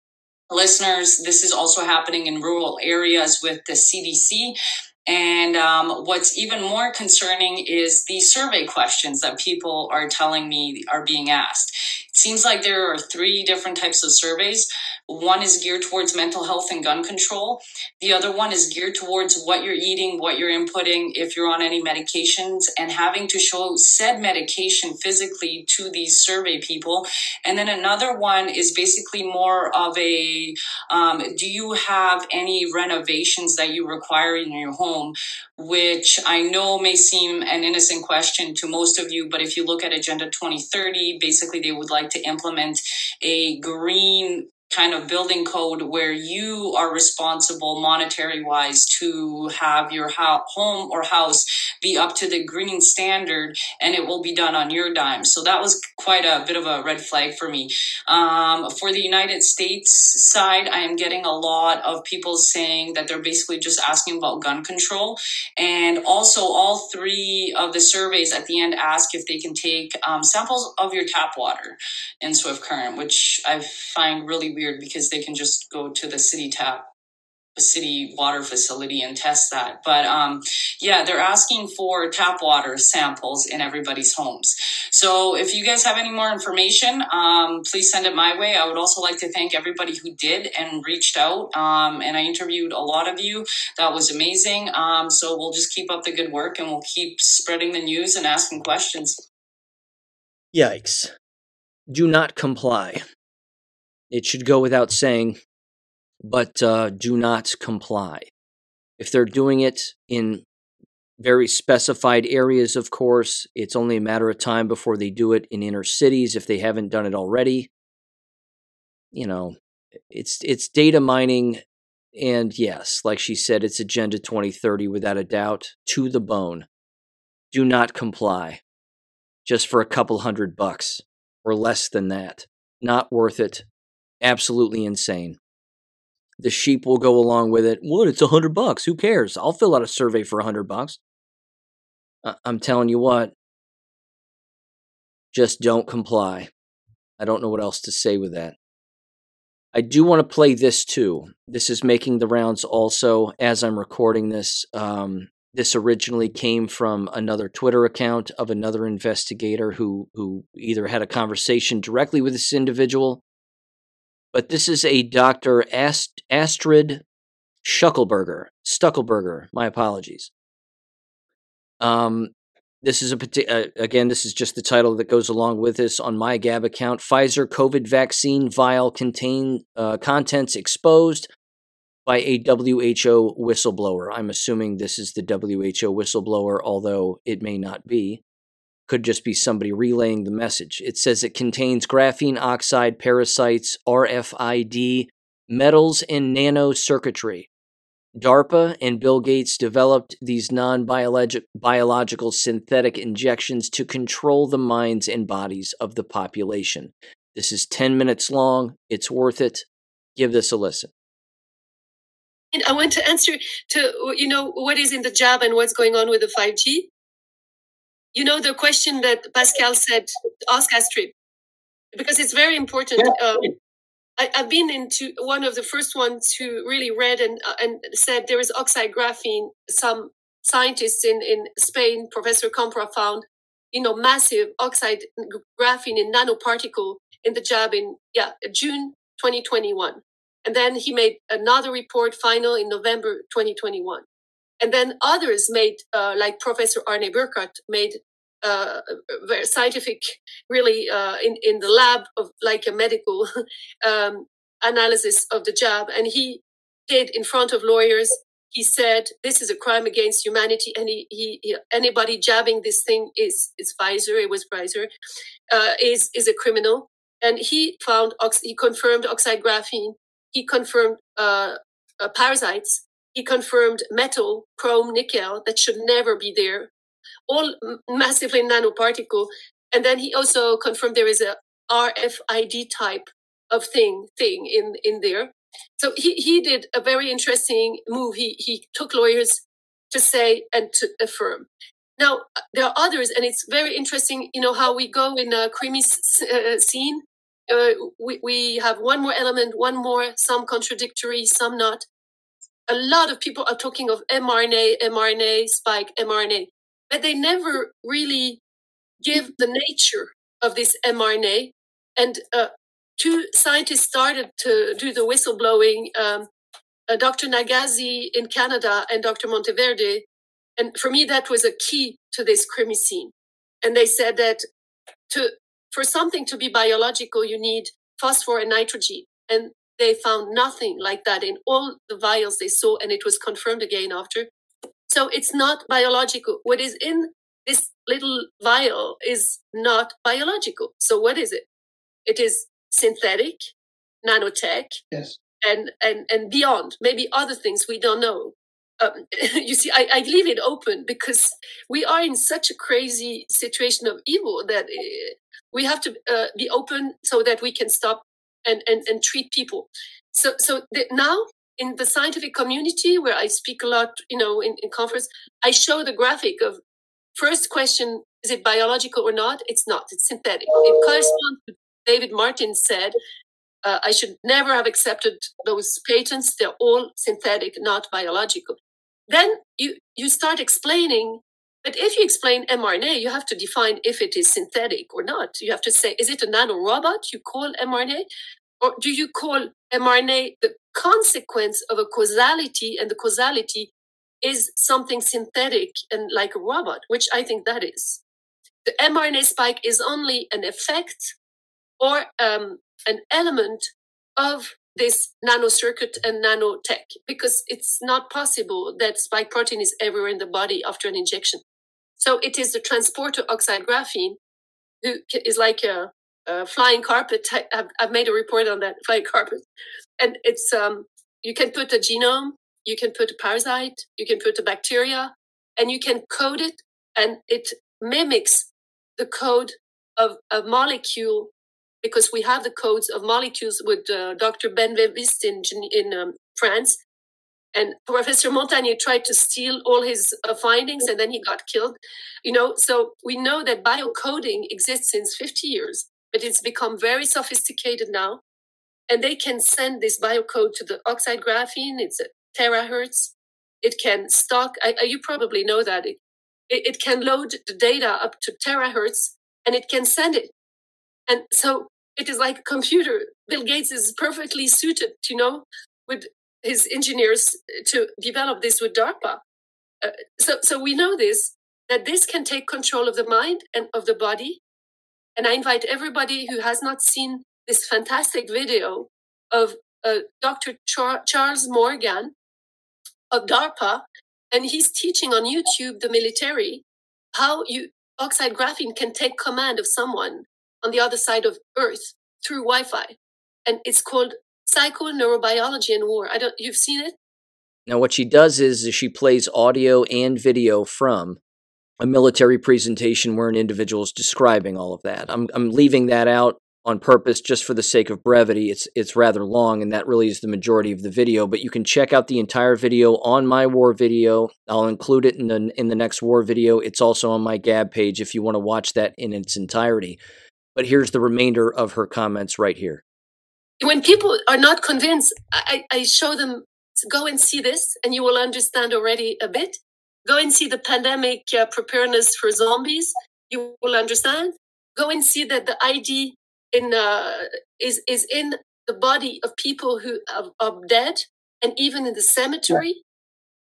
listeners, this is also happening in rural areas with the C D C. And um, what's even more concerning is the survey questions that people are telling me are being asked. It seems like there are three different types of surveys. One is geared towards mental health and gun control. The other one is geared towards what you're eating, what you're inputting, if you're on any medications, and having to show said medication physically to these survey people. And then another one is basically more of a, um, do you have any renovations that you require in your home? Which I know may seem an innocent question to most of you, but if you look at Agenda twenty thirty, basically they would like to implement a green kind of building code where you are responsible monetary wise to have your home or house be up to the green standard, and it will be done on your dime. So that was quite a bit of a red flag for me. Um, for the United States side, I am getting a lot of people saying that they're basically just asking about gun control. And also all three of the surveys at the end ask if they can take um, samples of your tap water in Swift Current, which I find really weird, because they can just go to the city tap, the city water facility, and test that. But um, yeah, they're asking for tap water samples in everybody's homes. So if you guys have any more information, um, please send it my way. I would also like to thank everybody who did and reached out. Um, and I interviewed a lot of you. That was amazing. Um, so we'll just keep up the good work, and we'll keep spreading the news and asking questions. Yikes. Do not comply. It should go without saying, but uh, do not comply. If they're doing it in very specified areas, of course, it's only a matter of time before they do it in inner cities if they haven't done it already. You know, it's it's data mining, and yes, like she said, it's Agenda twenty thirty without a doubt, to the bone. Do not comply, just for a couple hundred bucks or less than that. Not worth it. Absolutely insane. The sheep will go along with it. What? It's a hundred bucks. Who cares? I'll fill out a survey for a hundred bucks. Uh, I'm telling you what. Just don't comply. I don't know what else to say with that. I do want to play this too. This is making the rounds also as I'm recording this. Um, this originally came from another Twitter account of another investigator who who either had a conversation directly with this individual. But this is a Doctor Ast- Astrid Schuckelberger, Stuckelberger, my apologies. Um, this is, a uh, again, this is just the title that goes along with this on my Gab account. Pfizer COVID vaccine vial contain uh, contents exposed by a W H O whistleblower. I'm assuming this is the W H O whistleblower, although it may not be. Could just be somebody relaying the message. It says it contains graphene oxide, parasites, R F I D, metals, and nano circuitry. DARPA and Bill Gates developed these non-biological synthetic injections to control the minds and bodies of the population. This is ten minutes long. It's worth it. Give this a listen. And I want to answer to, you know, what is in the jab and what's going on with the five G. You know, the question that Pascal said, ask Astrid, because it's very important. Yeah. Um, I, I've been into one of the first ones who really read and uh, and said there is oxide graphene. Some scientists in, in Spain, Professor Compra, found, you know, massive oxide graphene in nanoparticle in the jab in yeah June twenty twenty-one. And then he made another report final in November twenty twenty-one. And then others made, uh, like Professor Arne Burkhardt, made uh, very scientific, really uh, in, in the lab of like a medical um, analysis of the jab. And he did in front of lawyers. He said, this is a crime against humanity. And he, he, he anybody jabbing this thing is, is Pfizer, it was Pfizer, uh, is, is a criminal. And he found, ox- he confirmed oxide graphene. He confirmed uh, uh, parasites. He confirmed metal, chrome, nickel that should never be there, all massively nanoparticle. And then he also confirmed there is a R F I D type of thing thing in, in there. So he, he did a very interesting move. He he took lawyers to say and to affirm. Now there are others, and it's very interesting. You know how we go in a creamy uh, scene. Uh, we, we have one more element, one more, some contradictory, some not. A lot of people are talking of M R N A, M R N A, spike, M R N A, but they never really give the nature of this M R N A. And uh, two scientists started to do the whistleblowing, um, uh, Doctor Nagazi in Canada and Doctor Monteverde. And for me, that was a key to this crime scene. And they said that to... for something to be biological, you need phosphor and nitrogen. And they found nothing like that in all the vials they saw, and it was confirmed again after. So it's not biological. What is in this little vial is not biological. So what is it? It is synthetic, nanotech, yes, and, and, and beyond. Maybe other things we don't know. Um, you see, I, I leave it open because we are in such a crazy situation of evil that... It, We have to uh, be open so that we can stop and, and, and treat people. So so the, now in the scientific community where I speak a lot, you know, in, in conference, I show the graphic of first question, is it biological or not? It's not. It's synthetic. It corresponds to David Martin said, uh, I should never have accepted those patents. They're all synthetic, not biological. Then you, you start explaining. But if you explain mRNA, you have to define if it is synthetic or not. You have to say, is it a nanorobot you call mRNA? Or do you call mRNA the consequence of a causality? And the causality is something synthetic and like a robot, which I think that is. The mRNA spike is only an effect or um, an element of this nanocircuit and nanotech, because it's not possible that spike protein is everywhere in the body after an injection. So it is the transporter oxide graphene, who is like a, a flying carpet. I've, I've made a report on that flying carpet, and it's um, you can put a genome, you can put a parasite, you can put a bacteria, and you can code it, and it mimics the code of a molecule. Because we have the codes of molecules with uh, Doctor Benveniste in, in um, France. And Professor Montagnier tried to steal all his uh, findings, and then he got killed. You know, so we know that biocoding exists since fifty years, but it's become very sophisticated now. And they can send this biocode to the oxide graphene. It's a terahertz. It can stock. I, you probably know that. It, it can load the data up to terahertz, and it can send it. And so it is like a computer. Bill Gates is perfectly suited, you know, with his engineers to develop this with DARPA. Uh, so, so we know this, that this can take control of the mind and of the body. And I invite everybody who has not seen this fantastic video of uh, Doctor Char- Charles Morgan of DARPA. And he's teaching on YouTube, the military, how you oxide graphene can take command of someone on the other side of Earth through Wi-Fi. And it's called Psychoneurobiology in War. I don't, you've seen it? Now, what she does is she plays audio and video from a military presentation where an individual is describing all of that. I'm I'm leaving that out on purpose just for the sake of brevity. It's it's rather long, and that really is the majority of the video, but you can check out the entire video on my war video. I'll include it in the, in the next war video. It's also on my Gab page if you want to watch that in its entirety. But here's the remainder of her comments right here. when people are not convinced, I, I show them, go and see this, and you will understand already a bit. Go and see the pandemic uh, preparedness for zombies. You will understand. Go and see that the I D in uh, is is in the body of people who are, are dead, and even in the cemetery.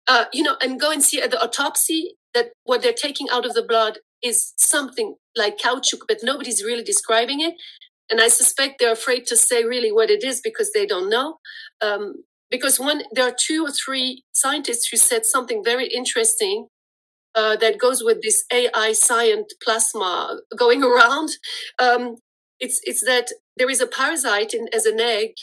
Uh, you know, and go and see at the autopsy that what they're taking out of the blood is something like caoutchouc, but nobody's really describing it. And I suspect they're afraid to say really what it is because they don't know. Um, because one, there are two or three scientists who said something very interesting uh, that goes with this A I science plasma going around. Um, it's it's that there is a parasite in, as an egg.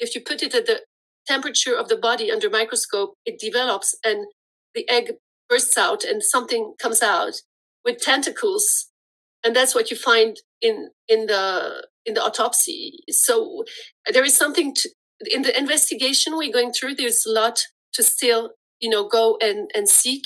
If you put it at the temperature of the body under microscope, it develops and the egg bursts out and something comes out with tentacles. And that's what you find in in the in the autopsy. So there is something to, in the investigation we're going through. There's a lot to still, you know, go and, and seek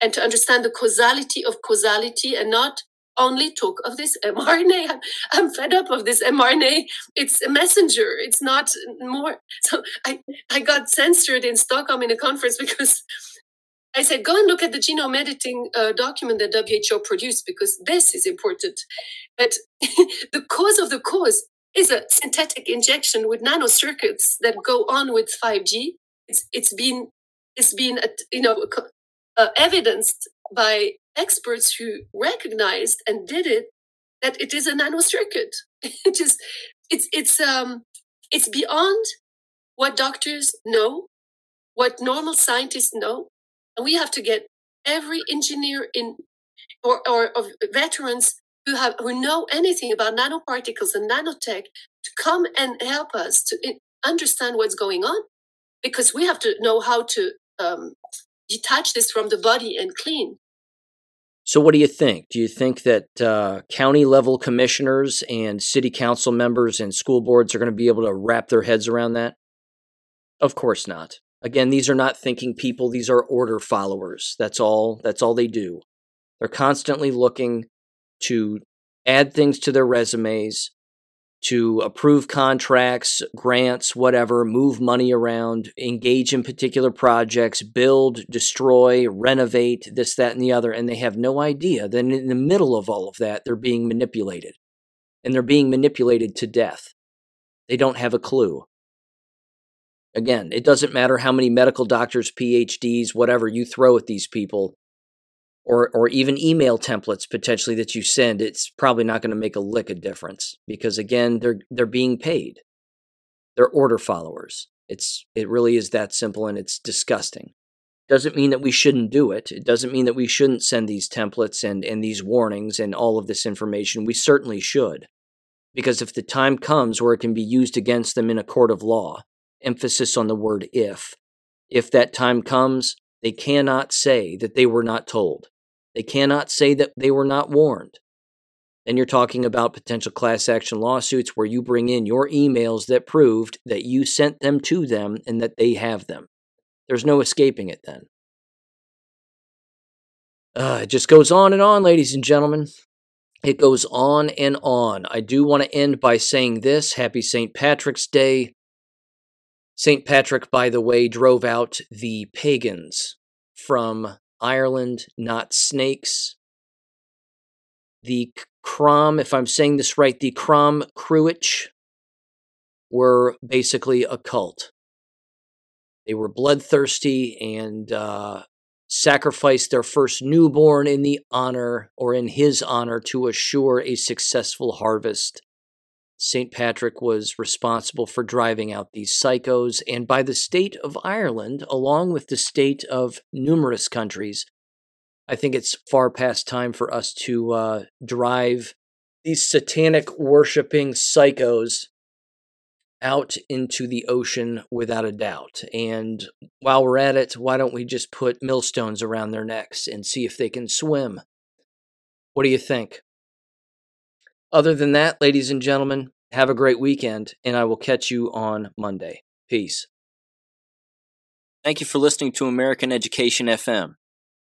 and to understand the causality of causality and not only talk of this mRNA. I'm, I'm fed up of this mRNA. It's a messenger. It's not more. So I, I got censored in Stockholm in a conference because I said, go and look at the genome editing uh, document that W H O produced because this is important. But the cause of the cause is a synthetic injection with nano circuits that go on with five G. It's it's been it's been you know uh, evidenced by experts who recognized and did it that it is a nano circuit. It is it's it's um it's beyond what doctors know, what normal scientists know. And we have to get every engineer in or, or of veterans who have who know anything about nanoparticles and nanotech to come and help us to understand what's going on, because we have to know how to um, detach this from the body and clean. So what do you think? Do you think that uh, county level commissioners and city council members and school boards are going to be able to wrap their heads around that? Of course not. Again, these are not thinking people. These are order followers. That's all. That's all they do. They're constantly looking to add things to their resumes, to approve contracts, grants, whatever, move money around, engage in particular projects, build, destroy, renovate, this, that, and the other. And they have no idea that in the middle of all of that, they're being manipulated. And they're being manipulated to death. They don't have a clue. Again, it doesn't matter how many medical doctors, P H Ds, whatever you throw at these people, or or even email templates potentially that you send, it's probably not going to make a lick of difference because, again, they're they're being paid. They're order followers. It's it really is that simple, and it's disgusting. Doesn't mean that we shouldn't do it. It doesn't mean that we shouldn't send these templates and, and these warnings and all of this information. We certainly should, because if the time comes where it can be used against them in a court of law, emphasis on the word if. If that time comes, they cannot say that they were not told. They cannot say that they were not warned. Then you're talking about potential class action lawsuits where you bring in your emails that proved that you sent them to them and that they have them. There's no escaping it then. Uh, it just goes on and on, ladies and gentlemen. It goes on and on. I do want to end by saying this. Happy Saint Patrick's Day. Saint Patrick, by the way, drove out the pagans from Ireland, not snakes. The Crom, if I'm saying this right, the Crom Cruach were basically a cult. They were bloodthirsty and uh, sacrificed their first newborn in the honor or in his honor to assure a successful harvest. Saint Patrick was responsible for driving out these psychos, and by the state of Ireland, along with the state of numerous countries, I think it's far past time for us to uh, drive these satanic-worshipping psychos out into the ocean without a doubt. And while we're at it, why don't we just put millstones around their necks and see if they can swim? What do you think? Other than that, ladies and gentlemen, have a great weekend, and I will catch you on Monday. Peace. Thank you for listening to American Education F M.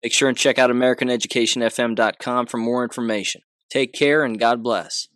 Make sure and check out American Education F M dot com for more information. Take care, and God bless.